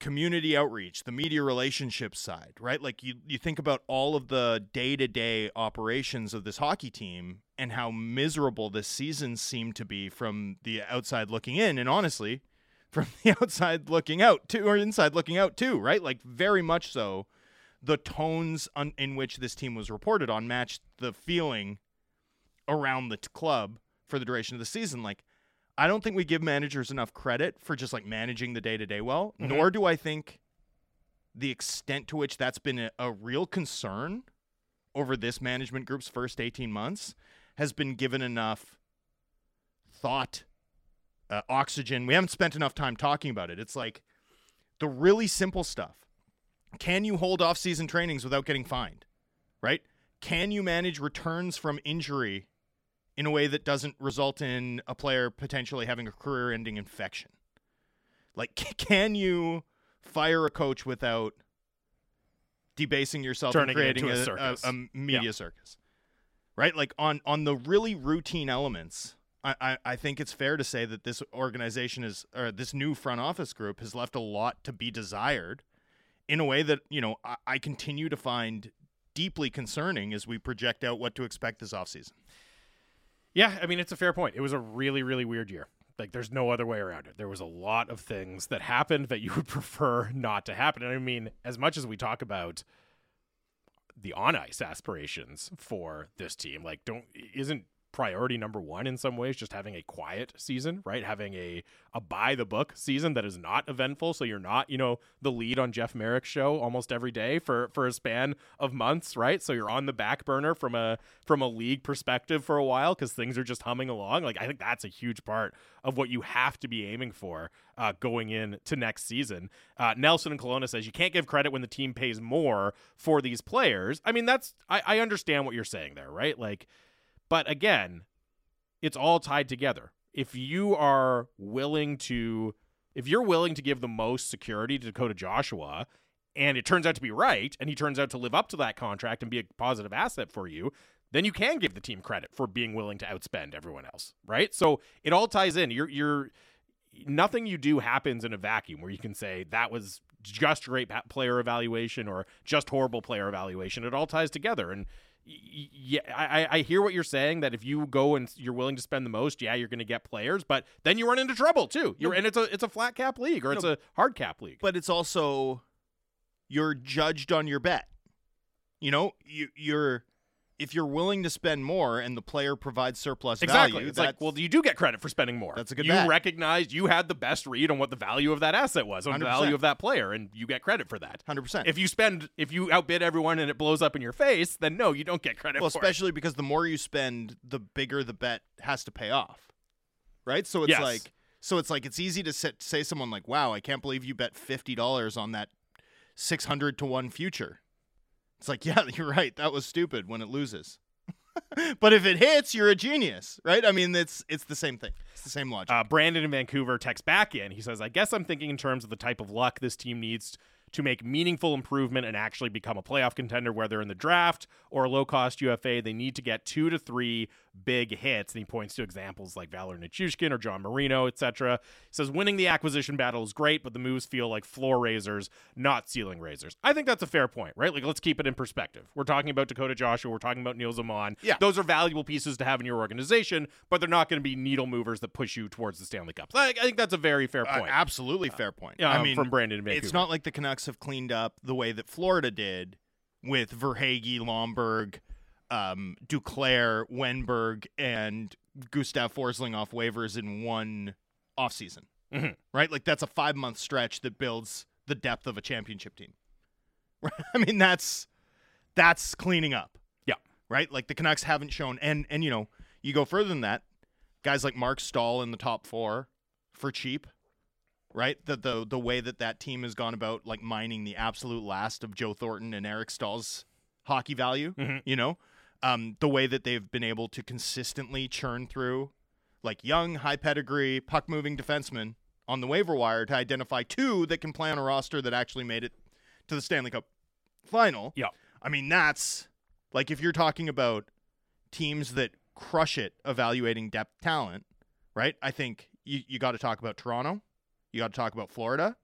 community outreach, the media relationships side, right? Like you, you think about all of the day-to-day operations of this hockey team and how miserable this season seemed to be from the outside looking in. And honestly, from the outside looking out too, or inside looking out too, right? Like very much so the tones on, in which this team was reported on matched the feeling around the t- club for the duration of the season. Like, I don't think we give managers enough credit for just like managing the day to day well, mm-hmm. nor do I think the extent to which that's been a, a real concern over this management group's first eighteen months has been given enough thought, uh, oxygen. We haven't spent enough time talking about it. It's like the really simple stuff. Can you hold off season trainings without getting fined? Right? Can you manage returns from injury in a way that doesn't result in a player potentially having a career-ending infection? Like, can you fire a coach without debasing yourself Turning and creating a, a, a, a media yeah. circus? Right? Like, on, on the really routine elements, I, I, I think it's fair to say that this organization is, or this new front office group has left a lot to be desired in a way that, you know, I, I continue to find deeply concerning as we project out what to expect this offseason. Yeah, I mean, it's a fair point. It was a really, really weird year. Like, there's no other way around it. There was a lot of things that happened that you would prefer not to happen. And I mean, as much as we talk about the on-ice aspirations for this team, like, don't isn't priority number one in some ways just having a quiet season, right? Having a, a by-the-book season that is not eventful, so you're not, you know, the lead on Jeff Merrick's show almost every day for, for a span of months, right? So you're on the back burner from a from a league perspective for a while because things are just humming along. Like, I think that's a huge part of what you have to be aiming for uh, going in to next season. Uh, Nelson and Kelowna says you can't give credit when the team pays more for these players. I mean, that's I, I understand what you're saying there, right? Like, but again, it's all tied together. If you are willing to, if you're willing to give the most security to Dakota Joshua, and it turns out to be right, and he turns out to live up to that contract and be a positive asset for you, then you can give the team credit for being willing to outspend everyone else, right? So it all ties in. You're, you're, nothing you do happens in a vacuum where you can say that was just great player evaluation or just horrible player evaluation. It all ties together, and yeah, I, I hear what you're saying, that if you go and you're willing to spend the most, yeah, you're going to get players, but then you run into trouble too. You're, and it's a it's a flat cap league or it's no, a hard cap league. But it's also, you're judged on your bet. You know, you, you're if you're willing to spend more and the player provides surplus exactly. value. It's like, well, you do get credit for spending more. That's a good You bet. Recognized you had the best read on what the value of that asset was, on one hundred percent the value of that player, and you get credit for that. one hundred percent If you spend, if you outbid everyone and it blows up in your face, then no, you don't get credit well, for it. Well, especially because the more you spend, the bigger the bet has to pay off, right? So it's yes. like, so it's like, it's easy to sit, say someone like, wow, I can't believe you bet fifty dollars on that six hundred to one future. It's like, yeah, you're right. That was stupid when it loses. But if it hits, you're a genius, right? I mean, it's it's the same thing. It's the same logic. Uh, Brandon in Vancouver texts back in. He says, I guess I'm thinking in terms of the type of luck this team needs to make meaningful improvement and actually become a playoff contender, whether in the draft or a low-cost U F A. They need to get two to three big hits. And he points to examples like Valeriy Nichushkin or John Marino, et cetera. He says, winning the acquisition battle is great, but the moves feel like floor raisers, not ceiling raisers. I think that's a fair point, right? Like, let's keep it in perspective. We're talking about Dakota Joshua. We're talking about Neil Zaman. Yeah. Those are valuable pieces to have in your organization, but they're not going to be needle movers that push you towards the Stanley Cup. So I, I think that's a very fair point. Uh, absolutely uh, fair point. Um, I mean, from Brandon in Vancouver. It's not like the Canucks have cleaned up the way that Florida did with Verhaeghe, Lomberg, um, Duclair, Wenberg, and Gustav Forsling off waivers in one offseason, mm-hmm. right? Like, that's a five-month stretch that builds the depth of a championship team. I mean, that's that's cleaning up. Yeah. Right? Like, the Canucks haven't shown. And, and you know, you go further than that. Guys like Mark Stahl in the top four for cheap. Right? The, the, the way that that team has gone about, like, mining the absolute last of Joe Thornton and Eric Stahl's hockey value, mm-hmm. you know? Um, the way that they've been able to consistently churn through, like, young, high pedigree, puck-moving defensemen on the waiver wire to identify two that can play on a roster that actually made it to the Stanley Cup final. Yeah. I mean, that's, like, if you're talking about teams that crush it evaluating depth talent, right? I think you, you got to talk about Toronto. You got to talk about Florida.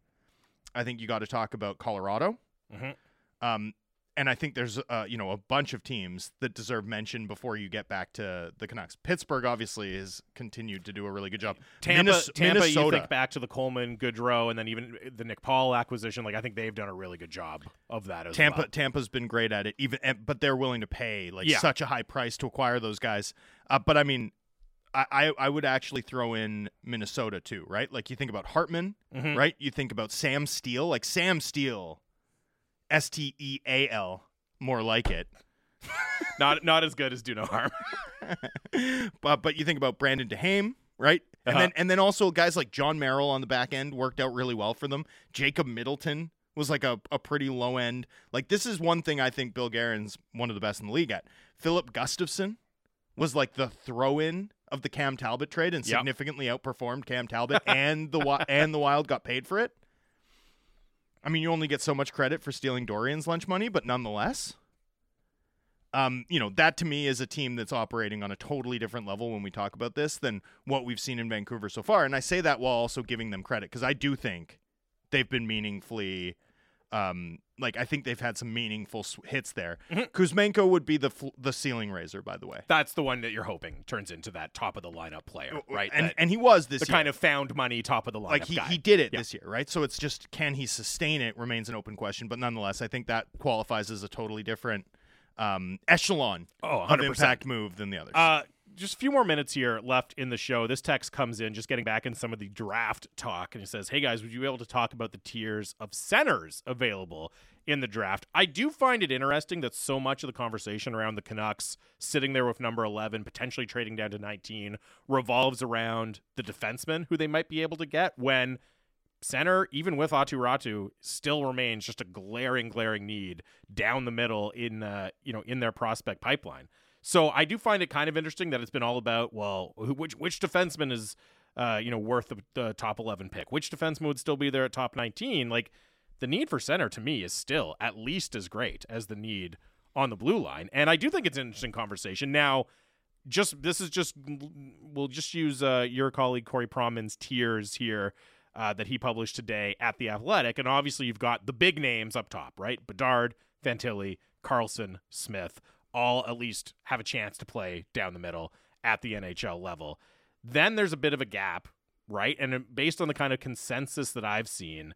I think you got to talk about Colorado. Mm-hmm. Um, and I think there's, uh, you know, a bunch of teams that deserve mention before you get back to the Canucks. Pittsburgh, obviously, has continued to do a really good job. Tampa, Minis- Tampa Minnesota. You think back to the Coleman, Gaudreau, and then even the Nick Paul acquisition. Like, I think they've done a really good job of that as Tampa, well. Tampa's been great at it, even, but they're willing to pay, like, yeah. such a high price to acquire those guys. Uh, but, I mean, I, I, I would actually throw in Minnesota, too, right? Like, you think about Hartman, mm-hmm. right? You think about Sam Steele. Like, Sam Steele... S T E A L, more like it. not not as good as Do No Harm. but but you think about Brandon DeHame, right? And uh-huh. then and then also guys like John Merrill on the back end worked out really well for them. Jacob Middleton was like a, a pretty low end. Like, this is one thing I think Bill Guerin's one of the best in the league at. Philip Gustafson was like the throw-in of the Cam Talbot trade and yep. significantly outperformed Cam Talbot, and the and the Wild got paid for it. I mean, you only get so much credit for stealing Dorian's lunch money, but nonetheless, um, you know, that to me is a team that's operating on a totally different level when we talk about this than what we've seen in Vancouver so far. And I say that while also giving them credit, because I do think they've been meaningfully, um, like, I think they've had some meaningful sw- hits there. Mm-hmm. Kuzmenko would be the fl- the ceiling raiser, by the way. That's the one that you're hoping turns into that top of the lineup player, right? And that, and he was this the year. Kind of found money top of the lineup like he, guy. He did it yeah. this year, right? So it's just, can he sustain it remains an open question. But nonetheless, I think that qualifies as a totally different um, echelon oh, one hundred percent of impact move than the others. Uh, just a few more minutes here left in the show. This text comes in, just getting back in some of the draft talk, and it says, hey guys, would you be able to talk about the tiers of centers available in the draft? I do find it interesting that so much of the conversation around the Canucks sitting there with number eleven, potentially trading down to nineteen, revolves around the defensemen who they might be able to get, when center, even with Aatu Räty, still remains just a glaring, glaring need down the middle in, uh, you know, in their prospect pipeline. So I do find it kind of interesting that it's been all about, well, which which defenseman is, uh, you know, worth the, the top eleven pick? Which defenseman would still be there at top nineteen? Like, the need for center to me is still at least as great as the need on the blue line. And I do think it's an interesting conversation. Now, just this is just, we'll just use uh, your colleague Corey Promen's tiers here uh, that he published today at The Athletic. And obviously you've got the big names up top, right? Bedard, Fantilli, Carlson, Smith, all at least have a chance to play down the middle at the N H L level. Then there's a bit of a gap, right? And based on the kind of consensus that I've seen,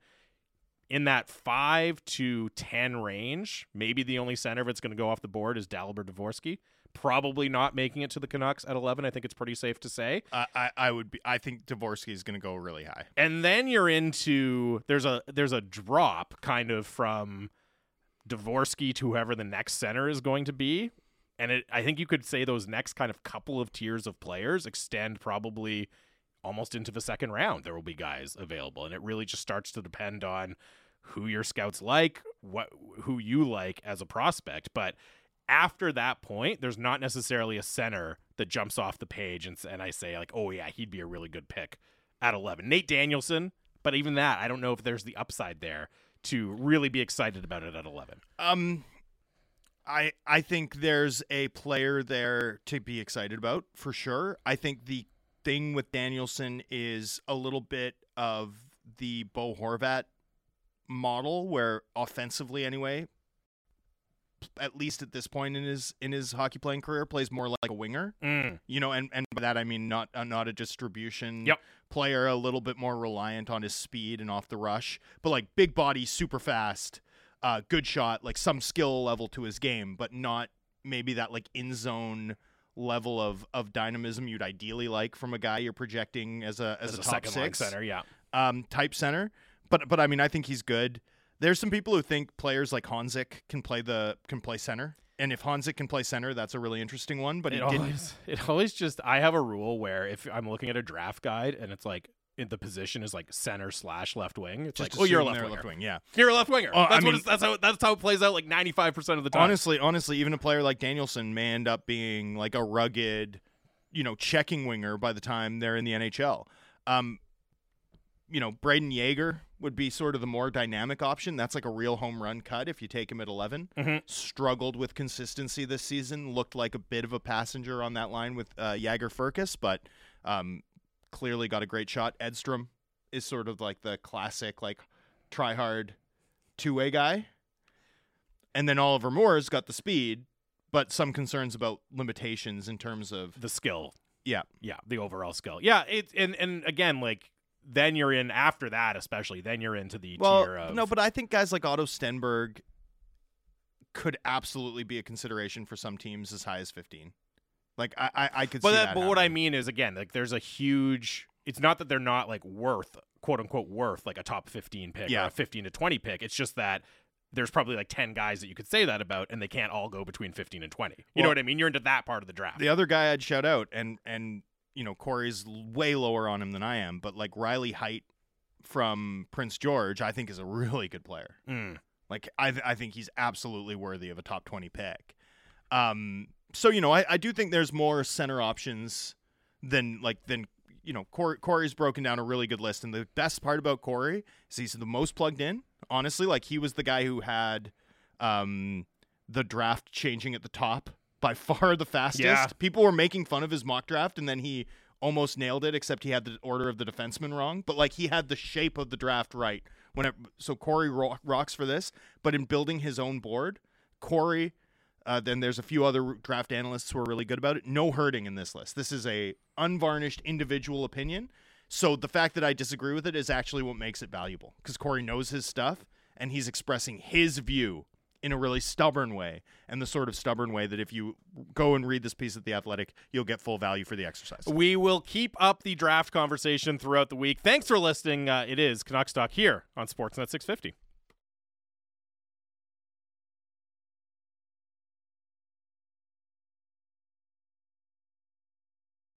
in that five to ten range, maybe the only center that's going to go off the board is Dalibor Dvorsky. Probably not making it to the Canucks at eleven. I think it's pretty safe to say. Uh, I, I would be. I think Dvorsky is going to go really high. And then you're into there's a there's a drop kind of from Dvorsky to whoever the next center is going to be. And it, I think you could say those next kind of couple of tiers of players extend probably almost into the second round. There will be guys available, and it really just starts to depend on who your scouts like, what who you like as a prospect. But after that point, there's not necessarily a center that jumps off the page and, and I say, like, oh yeah, he'd be a really good pick at eleven. Nate Danielson, but even that, I don't know if there's the upside there to really be excited about it at eleven. Um, I I think there's a player there to be excited about for sure. I think the thing with Danielson is a little bit of the Bo Horvat model, where offensively, anyway, at least at this point in his in his hockey playing career, plays more like a winger. Mm. You know, and, and by that I mean not uh, not a distribution yep. player, a little bit more reliant on his speed and off the rush, but like big body, super fast, uh, good shot, like some skill level to his game, but not maybe that like in zone level of of dynamism you'd ideally like from a guy you're projecting as a as, as a, a top six center, yeah, um, type center. But but I mean I think he's good. There's some people who think players like Honzik can play the can play center. And if Honzik can play center, that's a really interesting one. But it, it always didn't. It always just, I have a rule where if I'm looking at a draft guide and it's like, in the position is like center slash left wing. It's just like, oh, you're a left, left wing. Yeah. You're a left winger. Uh, that's, I mean, what that's, how, that's how it plays out like ninety-five percent of the time. Honestly, honestly, even a player like Danielson may end up being like a rugged, you know, checking winger by the time they're in the N H L. Um, you know, Braden Yeager would be sort of the more dynamic option. That's like a real home run cut if you take him at eleven. Mm-hmm. Struggled with consistency this season. Looked like a bit of a passenger on that line with uh, Jager-Furkus, but um, clearly got a great shot. Edstrom is sort of like the classic, like, try-hard two-way guy. And then Oliver Moore's got the speed, but some concerns about limitations in terms of... the skill. Yeah. Yeah, the overall skill. Yeah, it, and, and again, like... then you're in after that, especially then you're into the well, tier of no, but I think guys like Otto Stenberg could absolutely be a consideration for some teams as high as fifteen. Like I, I, I could. But see that, that but happen. What I mean is again, like there's a huge. It's not that they're not like worth, quote unquote, worth like a top fifteen pick yeah. or a fifteen to twenty pick. It's just that there's probably like ten guys that you could say that about, and they can't all go between fifteen and twenty. You well, know what I mean? You're into that part of the draft. The other guy I'd shout out and and. You know, Corey's way lower on him than I am, but like Riley Height from Prince George, I think is a really good player. Mm. Like I, th- I think he's absolutely worthy of a top twenty pick. Um, so you know, I, I do think there's more center options than like than you know. Corey, Corey's broken down a really good list, and the best part about Corey is he's the most plugged in. Honestly, like he was the guy who had um, the draft changing at the top. By far the fastest. Yeah. People were making fun of his mock draft, and then he almost nailed it, except he had the order of the defenseman wrong. But, like, he had the shape of the draft right. When it, so Corey ro- rocks for this. But in building his own board, Corey, uh, then there's a few other draft analysts who are really good about it. No herding in this list. This is a unvarnished individual opinion. So the fact that I disagree with it is actually what makes it valuable, because Corey knows his stuff, and he's expressing his view in a really stubborn way, and the sort of stubborn way that if you go and read this piece at The Athletic, you'll get full value for the exercise. We will keep up the draft conversation throughout the week. Thanks for listening. Uh, it is Canucks Talk here on Sportsnet six fifty.